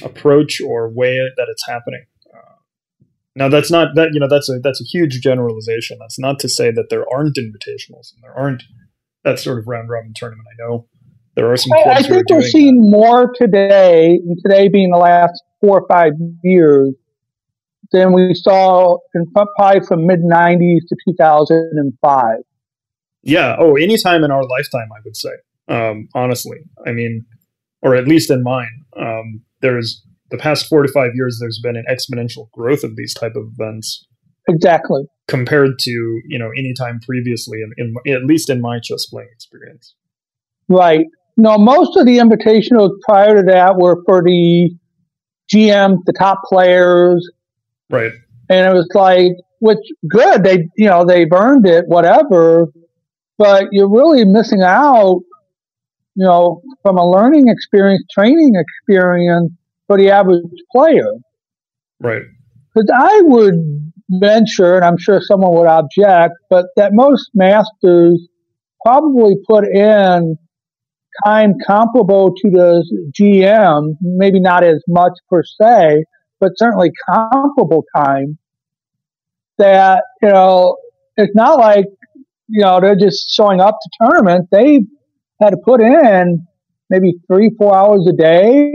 approach or way that it's happening. Uh, now that's not that, you know, that's a, that's a huge generalization. That's not to say that there aren't invitationals and there aren't that sort of round robin tournament. I know there are some. I, I think we're seeing that. More today, and today being the last four or five years than we saw in probably from mid nineties to two thousand five. Yeah. Oh, anytime in our lifetime, I would say, um, honestly, I mean, or at least in mine, um, there's the past four to five years, there's been an exponential growth of these type of events Exactly. Compared to, you know, any time previously, in, in, at least in my chess playing experience. Right. No, most of the invitationals prior to that were for the G Ms, the top players. Right. And it was like, which, good, they, you know, they've earned it, whatever, but you're really missing out, you know, from a learning experience, training experience for the average player. Right. Because I would venture, and I'm sure someone would object, but that most masters probably put in time comparable to the G M, maybe not as much per se, but certainly comparable time, that, you know, it's not like, you know, they're just showing up to tournament. They had to put in maybe three, four hours a day,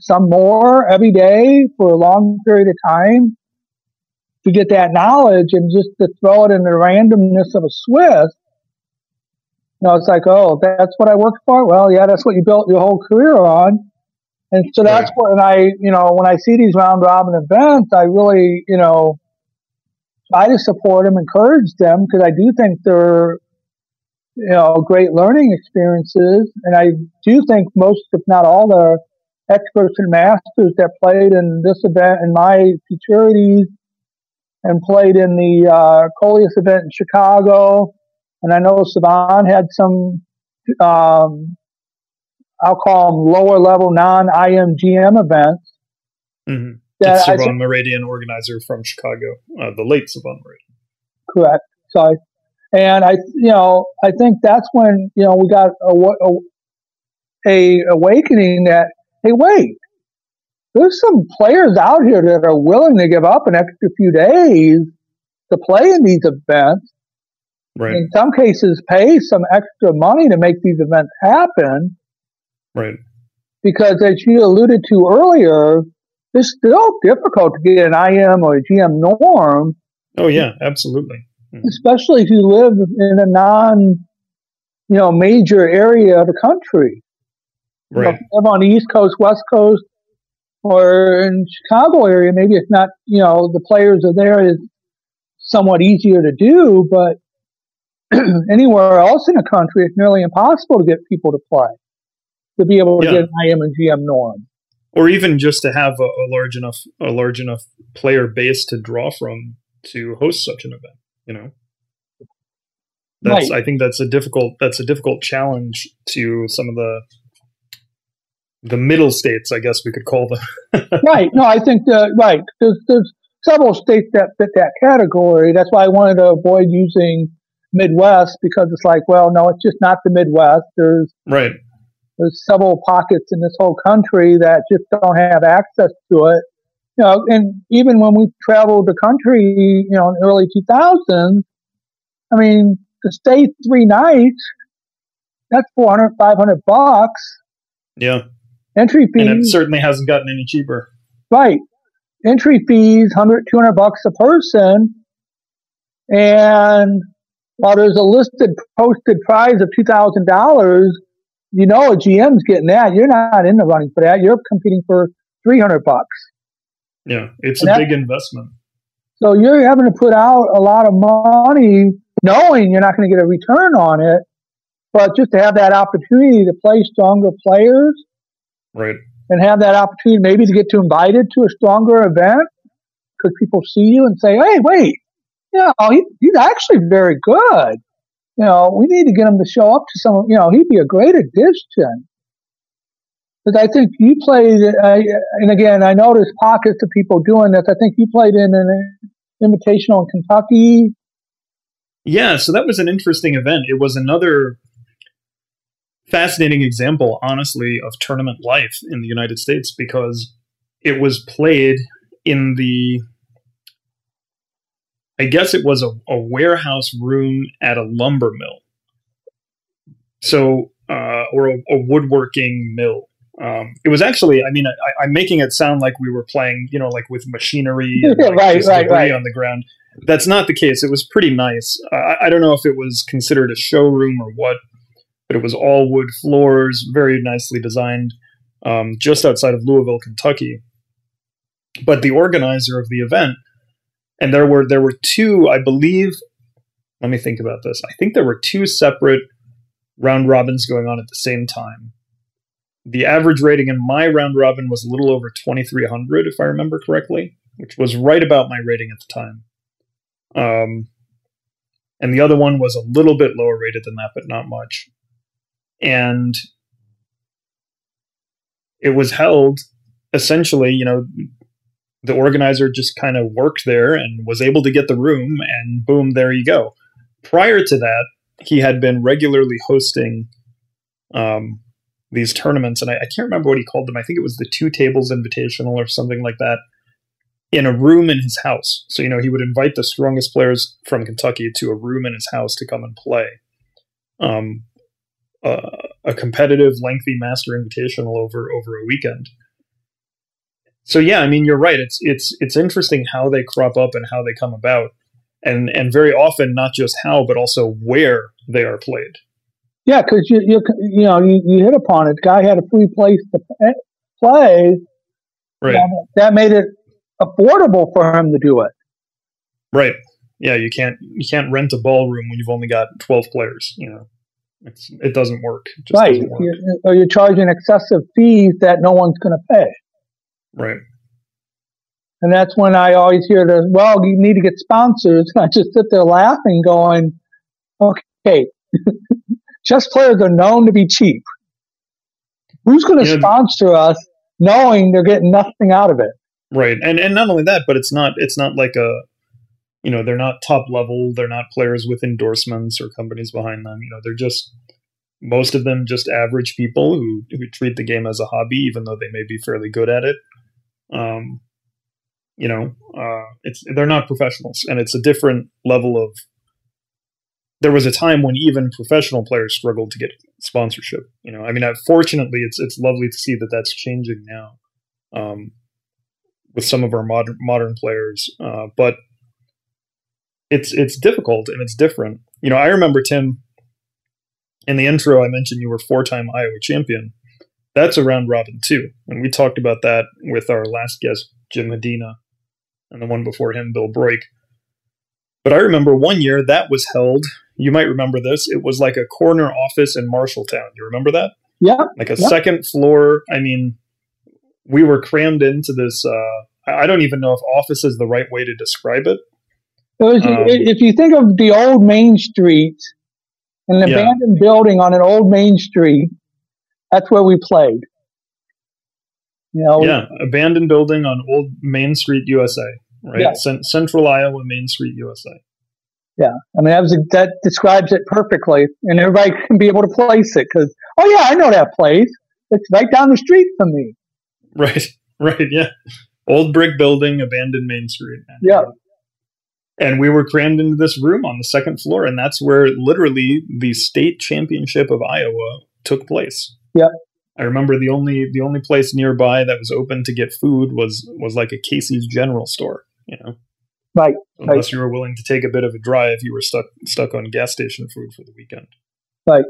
some more every day for a long period of time to get that knowledge, and just to throw it in the randomness of a Swiss. You know, it's like, oh, that's what I worked for? Well, yeah, that's what you built your whole career on. And so that's yeah. what, and I, you know, when I see these round robin events, I really, you know, try to support them, encourage them, because I do think they're, you know, great learning experiences. And I do think most, if not all, the experts and masters that played in this event, in my Futurities, and played in the uh, Coleus event in Chicago. And I know Sevan had some, um, I'll call them lower-level non-I M G M events. Mm-hmm. It's Sevan Muradian, organizer from Chicago, uh, the late Sevan Muradian. Correct. Sorry. And I, you know, I think that's when, you know, we got a, a, a awakening that, hey, wait, there's some players out here that are willing to give up an extra few days to play in these events. Right. In some cases, pay some extra money to make these events happen. Right. Because as you alluded to earlier, it's still difficult to get an I M or a G M norm. Oh yeah, absolutely. Especially if you live in a non, you know, major area of the country. Right. If you live on the East Coast, West Coast, or in Chicago area, maybe it's not, you know, the players are there is somewhat easier to do, but anywhere else in the country, it's nearly impossible to get people to play, to be able to yeah. get an I M and G M norm, or even just to have a, a large enough a large enough player base to draw from to host such an event. You know, that's right. I think that's a difficult that's a difficult challenge to some of the the middle states, I guess we could call them. Right. No, I think the, right. There's there's several states that fit that category. That's why I wanted to avoid using Midwest, because it's like, well, no, it's just not the Midwest. There's right. There's several pockets in this whole country that just don't have access to it. You know, and even when we traveled the country, you know, in the early two thousands, I mean, to stay three nights, that's four hundred, five hundred bucks. Yeah. Entry fees. And it certainly hasn't gotten any cheaper. Right. Entry fees, one hundred, two hundred bucks a person. And while there's a listed posted prize of two thousand dollars, you know a G M's getting that. You're not in the running for that. You're competing for three hundred bucks. Yeah, it's and a big investment. So you're having to put out a lot of money knowing you're not going to get a return on it, but just to have that opportunity to play stronger players. Right. And have that opportunity maybe to get to invited to a stronger event, because people see you and say, hey, wait, you know, he, he's actually very good. You know, we need to get him to show up to some, you know, he'd be a great addition. Because I think you played, uh, and again, I know there's pockets of people doing this. I think you played in an invitational in Kentucky. Yeah, so that was an interesting event. It was another fascinating example, honestly, of tournament life in the United States, because it was played in the, I guess it was a, a warehouse room at a lumber mill. So, uh, or a, a woodworking mill. Um, it was actually, I mean, I, I'm making it sound like we were playing, you know, like with machinery and like right, right, debris right. on the ground. That's not the case. It was pretty nice. Uh, I, I don't know if it was considered a showroom or what, but it was all wood floors, very nicely designed, um, just outside of Louisville, Kentucky. But the organizer of the event And there were there were two, I believe. Let me think about this. I think there were two separate round robins going on at the same time. The average rating in my round robin was a little over twenty-three hundred, if I remember correctly, which was right about my rating at the time. Um, and the other one was a little bit lower rated than that, but not much. And it was held, essentially, you know, the organizer just kind of worked there and was able to get the room, and boom, there you go. Prior to that, he had been regularly hosting um, these tournaments, and I, I can't remember what he called them. I think it was the Two Tables Invitational or something like that, in a room in his house. So, you know, he would invite the strongest players from Kentucky to a room in his house to come and play. Um, uh, a competitive, lengthy master invitational over, over a weekend. So, yeah, I mean, you're right. It's, it's, it's interesting how they crop up and how they come about, and, and very often not just how, but also where they are played. Yeah. Cause you, you, you know, you, you hit upon it. The guy had a free place to play. Right. That, that made it affordable for him to do it. Right. Yeah. You can't, you can't rent a ballroom when you've only got twelve players, you know. It's, it doesn't work. It just right. Doesn't work. You're, or you're charging excessive fees that no one's going to pay. Right. And that's when I always hear the, well, you need to get sponsors. And I just sit there laughing going, okay, chess players are known to be cheap. Who's going to you know, sponsor us knowing they're getting nothing out of it? Right. And and not only that, but it's not it's not like a, you know, they're not top level. They're not players with endorsements or companies behind them. You know, they're just, most of them just average people who, who treat the game as a hobby, even though they may be fairly good at it. Um, you know, uh, it's they're not professionals, and it's a different level of. There was a time when even professional players struggled to get sponsorship. You know, I mean, I, fortunately, it's it's lovely to see that that's changing now, um, with some of our modern modern players, uh, but. It's it's difficult and it's different. You know, I remember, Tim, in the intro I mentioned you were four-time Iowa champion. That's a round robin too. And we talked about that with our last guest, Jim Medina, and the one before him, Bill Broik. But I remember one year that was held, you might remember this, it was like a corner office in Marshalltown. You remember that? Yeah. Like a yeah. second floor. I mean, we were crammed into this. Uh, I don't even know if office is the right way to describe it. So if you, um, if you think of the old Main Street, an yeah. abandoned building on an old Main Street, that's where we played. You know, yeah, abandoned building on old Main Street, U S A, right? Yeah. Cent- Central Iowa, Main Street, U S A. Yeah, I mean, that, was, that describes it perfectly, and everybody can be able to place it because, oh, yeah, I know that place. It's right down the street from me. Right, right, yeah. Old brick building, abandoned Main Street. Man. Yeah. And we were crammed into this room on the second floor, and that's where literally the state championship of Iowa took place. Yep. I remember the only the only place nearby that was open to get food was was like a Casey's General Store, you know. Right. Unless right. you were willing to take a bit of a drive, you were stuck stuck on gas station food for the weekend. Right.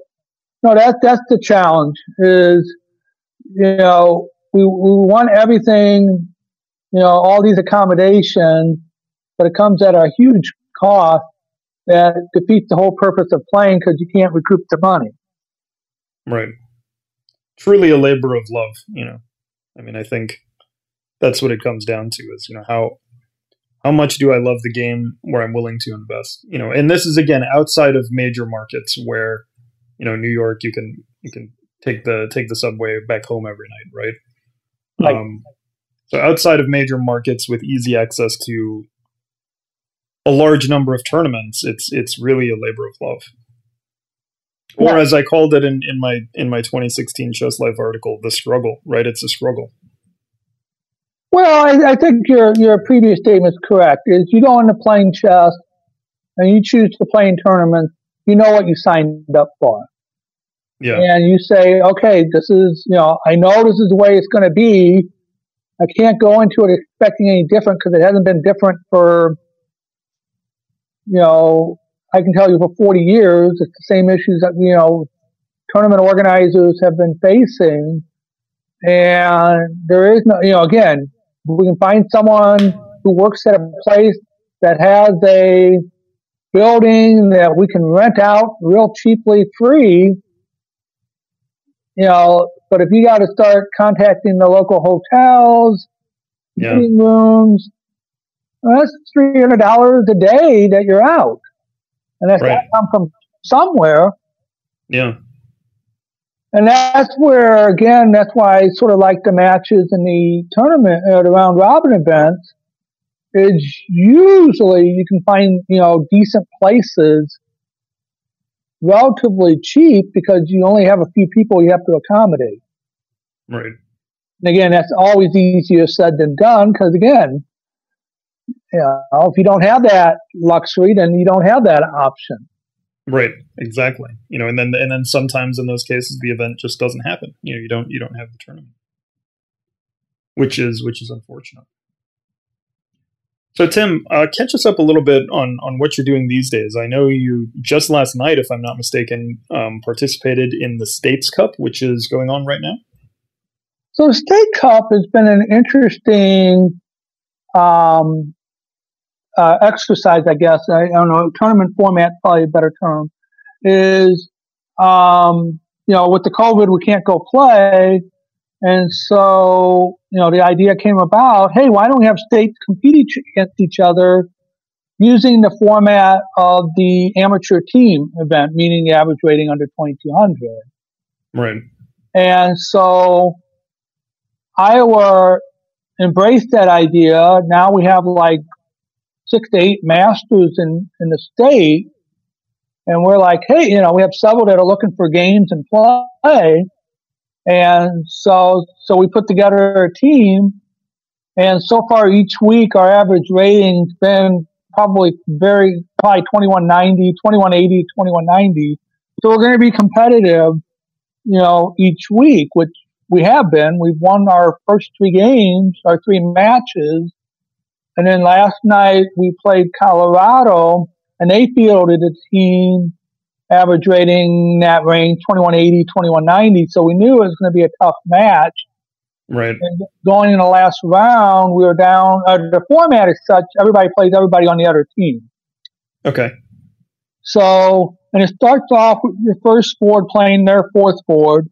No, that that's the challenge is, you know, we we want everything, you know, all these accommodations. But it comes at a huge cost that defeats the whole purpose of playing because you can't recoup the money. Right. Truly a labor of love, you know. I mean, I think that's what it comes down to is, you know, how how much do I love the game where I'm willing to invest? You know, and this is, again, outside of major markets where, you know, New York, you can you can take the take the subway back home every night, right? Right. Um, so outside of major markets with easy access to a large number of tournaments, it's it's really a labor of love. Or yeah. as I called it in, in my in my twenty sixteen Chess Life article, the struggle, right? It's a struggle. Well, I, I think your your previous statement is correct. Is you go into playing chess and you choose to play in tournaments, you know what you signed up for. Yeah. And you say, okay, this is, you know, I know this is the way it's going to be. I can't go into it expecting any different because it hasn't been different for, you know, I can tell you for forty years, it's the same issues that, you know, tournament organizers have been facing. And there is no, you know, again, we can find someone who works at a place that has a building that we can rent out real cheaply, free, you know, but if you got to start contacting the local hotels, yeah. meeting rooms, well, that's three hundred dollars a day that you're out. And that's right. got to come from somewhere. Yeah. And that's where, again, that's why I sort of like the matches in the tournament, uh, the round robin events, is usually you can find, you know, decent places relatively cheap because you only have a few people you have to accommodate. Right. And again, that's always easier said than done because, again, you know, if you don't have that luxury, then you don't have that option. Right, exactly. You know, and then and then sometimes in those cases the event just doesn't happen. You know, you don't you don't have the tournament, which is which is unfortunate. So Tim, uh, catch us up a little bit on on what you're doing these days. I know you just last night, if I'm not mistaken, um, participated in the States Cup, which is going on right now. So the States Cup has been an interesting um, uh, exercise, I guess. I, I don't know, tournament format, probably a better term, is, um, you know, with the COVID, we can't go play. And so, you know, the idea came about, hey, why don't we have states compete each, against each other using the format of the amateur team event, meaning the average rating under twenty-two hundred. Right. And so Iowa embraced that idea. Now we have like six to eight masters in, in the state. And we're like, hey, you know, we have several that are looking for games and play. And so, so we put together a team, and so far each week our average rating's been probably very, probably twenty-one ninety, twenty-one eighty, twenty-one ninety. So we're going to be competitive, you know, each week, which we have been. We've won our first three games, our three matches. And then last night we played Colorado, and they fielded a team average rating that range, twenty-one eighty, twenty-one ninety. So we knew it was going to be a tough match. Right. And going in the last round, we were down. Uh, the format is such, everybody plays everybody on the other team. Okay. So, and it starts off with your first board playing their fourth board,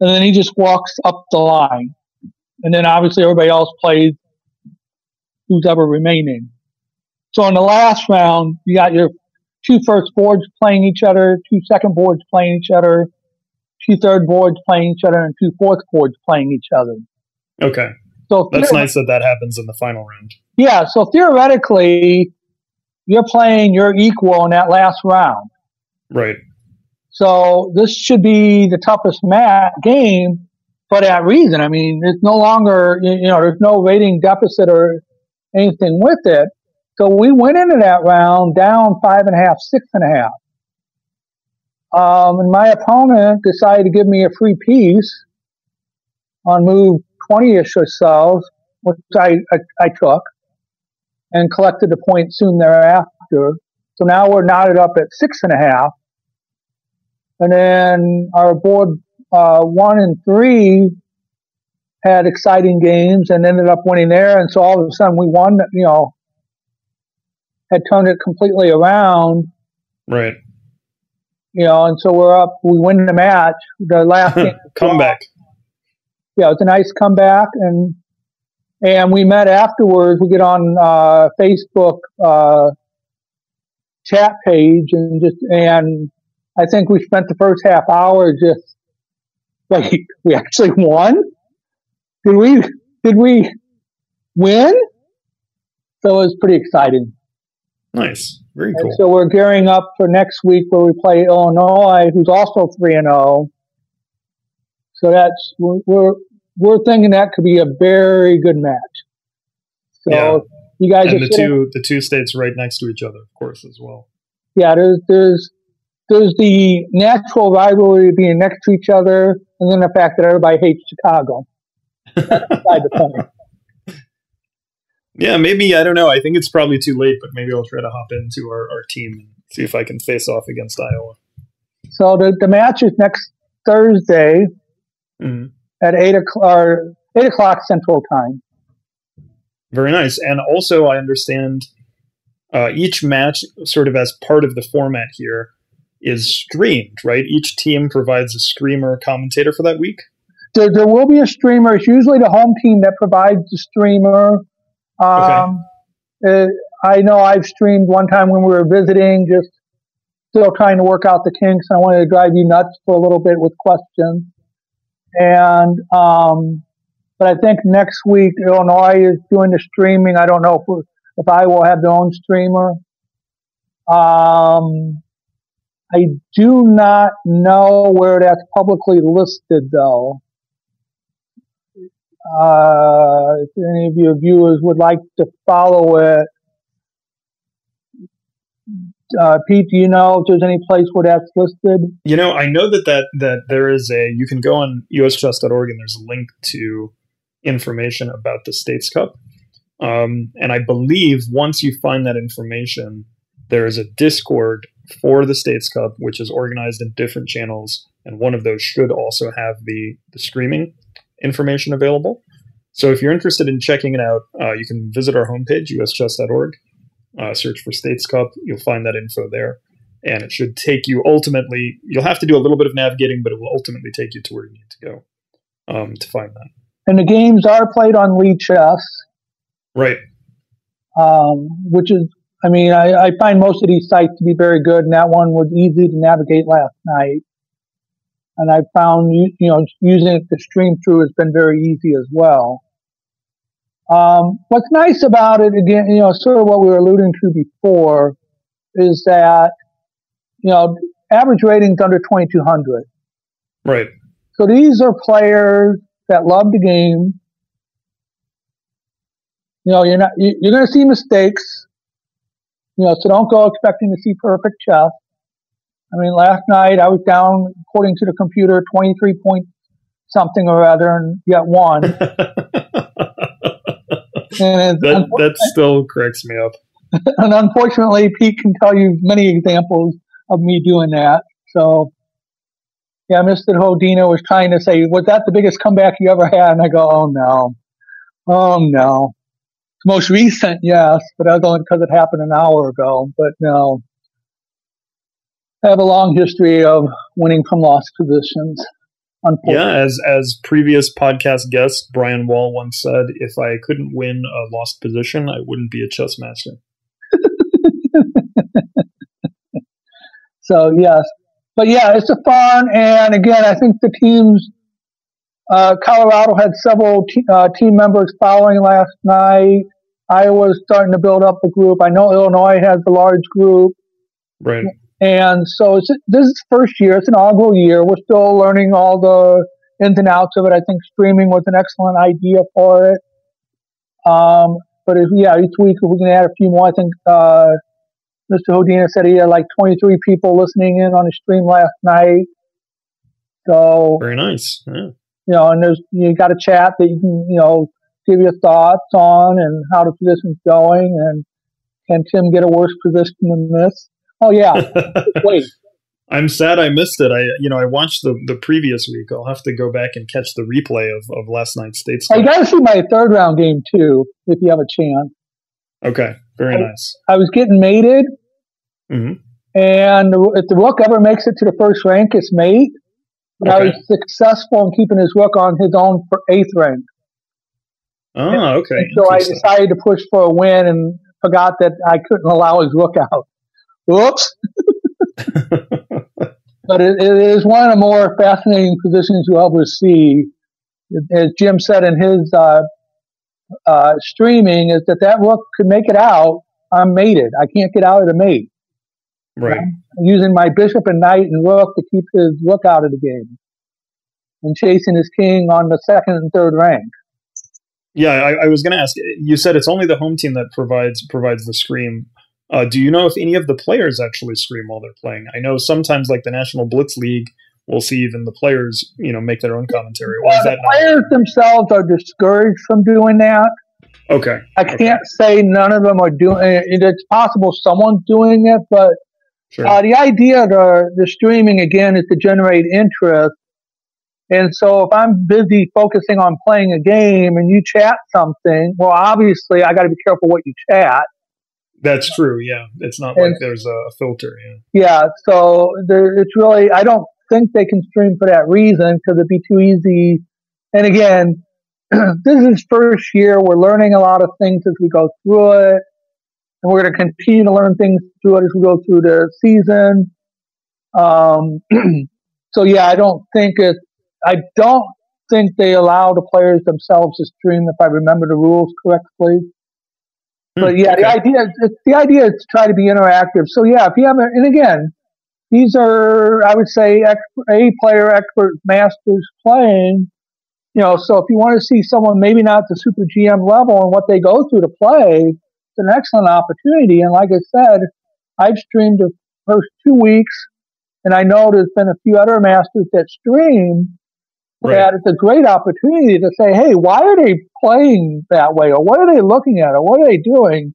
and then he just walks up the line. And then obviously everybody else plays who's ever remaining. So in the last round, you got your two first boards playing each other, two second boards playing each other, two third boards playing each other, and two fourth boards playing each other. Okay. So that's nice that that happens in the final round. Yeah. So theoretically, you're playing your equal in that last round. Right. So this should be the toughest mat game for that reason. I mean, it's no longer, you know, there's no rating deficit or anything with it. So we went into that round down five and a half, six and a half. Um, and my opponent decided to give me a free piece on move twenty-ish or so, which I, I, I took and collected the point soon thereafter. So now we're knotted up at six and a half. And then our board uh, one and three had exciting games and ended up winning there. And so all of a sudden we won, you know, had turned it completely around. Right. You know, and so we're up, we win the match, the last game. Comeback. Yeah, it's a nice comeback. And and we met afterwards. We get on uh, Facebook uh, chat page, and just, and I think we spent the first half hour just like, we actually won? Did we, did we win? So it was pretty exciting. Nice. Very cool. And so we're gearing up for next week where we play Illinois, who's also three and oh. So that's, we're we're thinking that could be a very good match. So yeah. You guys and are the sitting, two the two states right next to each other, of course, as well. Yeah, there's there's there's the natural rivalry being next to each other, and then the fact that everybody hates Chicago. Yeah, maybe, I don't know. I think it's probably too late, but maybe I'll try to hop into our, our team and see if I can face off against Iowa. So the, the match is next Thursday mm-hmm. at eight o'clock, or eight o'clock Central Time. Very nice. And also, I understand uh, each match, sort of as part of the format here, is streamed, right? Each team provides a streamer or commentator for that week? There, there will be a streamer. It's usually the home team that provides the streamer. Um, okay. it, I know I've streamed one time when we were visiting, just still trying to work out the kinks. I wanted to drive you nuts for a little bit with questions. And, um, but I think next week, Illinois is doing the streaming. I don't know if, if I will have their own streamer. Um, I do not know where that's publicly listed, though. Uh, if any of your viewers would like to follow it, uh, Pete, do you know if there's any place where that's listed? You know, I know that, that, that there is a, you can go on U S chess dot org and there's a link to information about the States Cup. Um, and I believe once you find that information, there is a Discord for the States Cup, which is organized in different channels. And one of those should also have the, the streaming information available. So if you're interested in checking it out, uh, you can visit our homepage, U S chess dot org, uh, search for States Cup. You'll find that info there. And it should take you ultimately, you'll have to do a little bit of navigating, but it will ultimately take you to where you need to go um, to find that. And the games are played on Lichess. Right. Um, which is, I mean, I, I find most of these sites to be very good, and that one was easy to navigate last night. And I found, you know, using it to stream through has been very easy as well. Um, what's nice about it, again, you know, sort of what we were alluding to before, is that, you know, average rating's under twenty-two hundred. Right. So these are players that love the game. You know, you're not, you're going to see mistakes. You know, so don't go expecting to see perfect chess. I mean, last night I was down, according to the computer, twenty-three point something or other, and yet won. and that, that still cracks me up. And unfortunately, Pete can tell you many examples of me doing that. So, yeah, Mister Hodina was trying to say, was that the biggest comeback you ever had? And I go, oh, no. Oh, no. Most recent, yes, but that's only because it happened an hour ago. But no, I have a long history of winning from lost positions. Yeah, as as previous podcast guest Brian Wall once said, if I couldn't win a lost position, I wouldn't be a chess master. So yes, but yeah, it's a fun, and again, I think the teams. Uh, Colorado had several te- uh, team members following last night. Iowa's starting to build up a group. I know Illinois has a large group. Right. And so it's, this is first year. It's an inaugural year. We're still learning all the ins and outs of it. I think streaming was an excellent idea for it. Um, but if, yeah, each week if we can add a few more. I think uh, Mister Hodina said he had like twenty-three people listening in on the stream last night. So very nice. Yeah. You know, and there's, you got a chat that you can, you know, give your thoughts on and how the position's going and can Tim get a worse position than this? Oh, yeah. Wait. I'm sad I missed it. I, you know, I watched the, the previous week. I'll have to go back and catch the replay of, of last night's States Cup. I got to see my third round game, too, if you have a chance. Okay. Very I, nice. I was getting mated. Mm-hmm. And if the rook ever makes it to the first rank, it's mate. But okay. I was successful in keeping his rook on his own for eighth rank. Oh, okay. And so I decided to push for a win and forgot that I couldn't allow his rook out. Whoops. But it, it is one of the more fascinating positions you'll ever see. As Jim said in his uh, uh, streaming, is that that rook could make it out. I'm mated. I can't get out of the mate. Right. I'm using my bishop and knight and rook to keep his rook out of the game and chasing his king on the second and third rank. Yeah, I, I was going to ask, you said it's only the home team that provides provides the stream. Uh, do you know if any of the players actually stream while they're playing? I know sometimes like the National Blitz League will see even the players, you know, make their own commentary. Or well, is that the players not- themselves are discouraged from doing that. Okay. I can't okay. say none of them are doing it. It's possible someone's doing it, but Sure. Uh, the idea of the, the streaming, again, is to generate interest And so if I'm busy focusing on playing a game and you chat something, well, obviously I got to be careful what you chat. That's true. Yeah. It's not and, like there's a filter. Yeah. Yeah. So there, it's really, I don't think they can stream for that reason, because it'd be too easy. And again, this is first year. We're learning a lot of things as we go through it. And we're going to continue to learn things through it as we go through the season. Um, so yeah, I don't think it's, I don't think they allow the players themselves to stream, if I remember the rules correctly. But yeah, okay. the idea is, the idea is to try to be interactive. So yeah, if you have, a, and again, these are, I would say, A player, expert, masters playing. You know, so if you want to see someone maybe not at the super G M level and what they go through to play, it's an excellent opportunity. And like I said, I've streamed the first two weeks, and I know there's been a few other masters that stream. Right. That it's a great opportunity to say, hey, why are they playing that way? Or what are they looking at? Or what are they doing?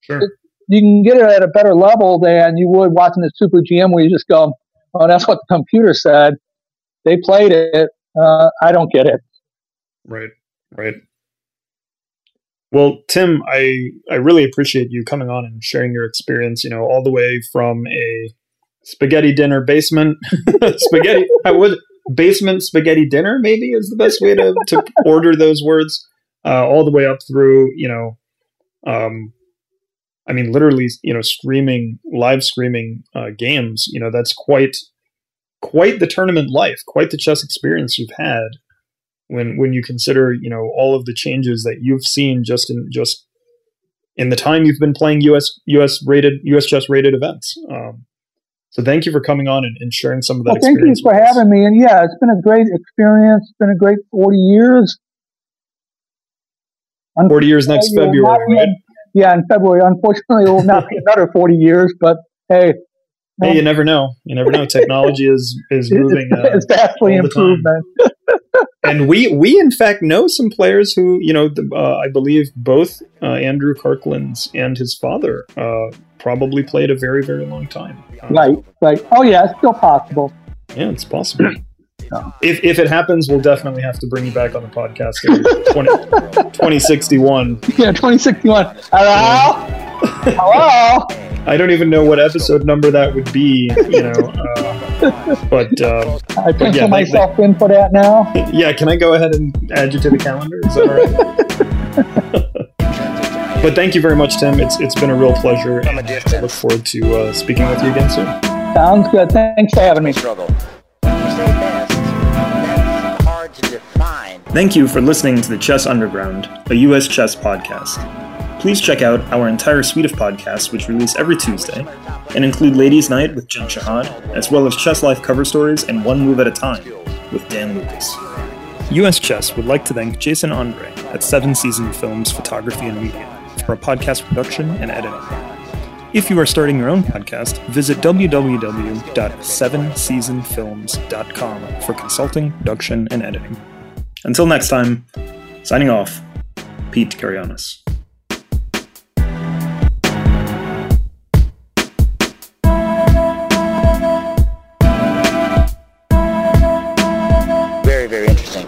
Sure. It, you can get it at a better level than you would watching the Super G M, where you just go, oh, that's what the computer said. They played it. Uh, I don't get it. Right, right. Well, Tim, I, I really appreciate you coming on and sharing your experience, you know, all the way from a spaghetti dinner basement. spaghetti, I would... Basement spaghetti dinner, maybe, is the best way to, to order those words, uh, all the way up through, you know, um, I mean, literally, you know, streaming, live streaming uh, games, you know, that's quite, quite the tournament life, quite the chess experience you've had when, when you consider, you know, all of the changes that you've seen just in, just in the time you've been playing U S, U S rated, U S chess rated events. Um, So thank you for coming on and, and sharing some of that well, thank experience. Thank you for having me. And yeah, it's been a great experience. It's been a great forty years. forty years next February, right? Yeah, in February. Unfortunately, it will not be another forty years, but hey. Hey, um, you never know. You never know. Technology is, is moving. Uh, it's vastly improved. And we, we, in fact, know some players who, you know, the, uh, I believe both uh, Andrew Karklins and his father uh, probably played a very, very long time. Um, right, right. Oh, yeah, it's still possible. Yeah, it's possible. No. If if it happens, we'll definitely have to bring you back on the podcast in twenty sixty-one. Yeah, twenty sixty-one. Hello? Hello? I don't even know what episode number that would be, you know. Uh, but uh, I pencil yeah, myself they, in for that now. Yeah, can I go ahead and add you to the calendar? Is that all right? But thank you very much, Tim. It's It's been a real pleasure. And I look forward to uh, speaking with you again soon. Sounds good. Thanks for having me. Thank you for listening to the Chess Underground, a U S chess podcast. Please check out our entire suite of podcasts, which release every Tuesday, and include Ladies Night with Jim Shahad, as well as Chess Life cover stories and One Move at a Time with Dan Lewis. U S Chess would like to thank Jason Andre at Seven Season Films Photography and Media for podcast production and editing. If you are starting your own podcast, visit w w w dot seven season films dot com for consulting, production, and editing. Until next time, signing off, Pete Karyonis. Very, very interesting.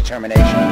Determination.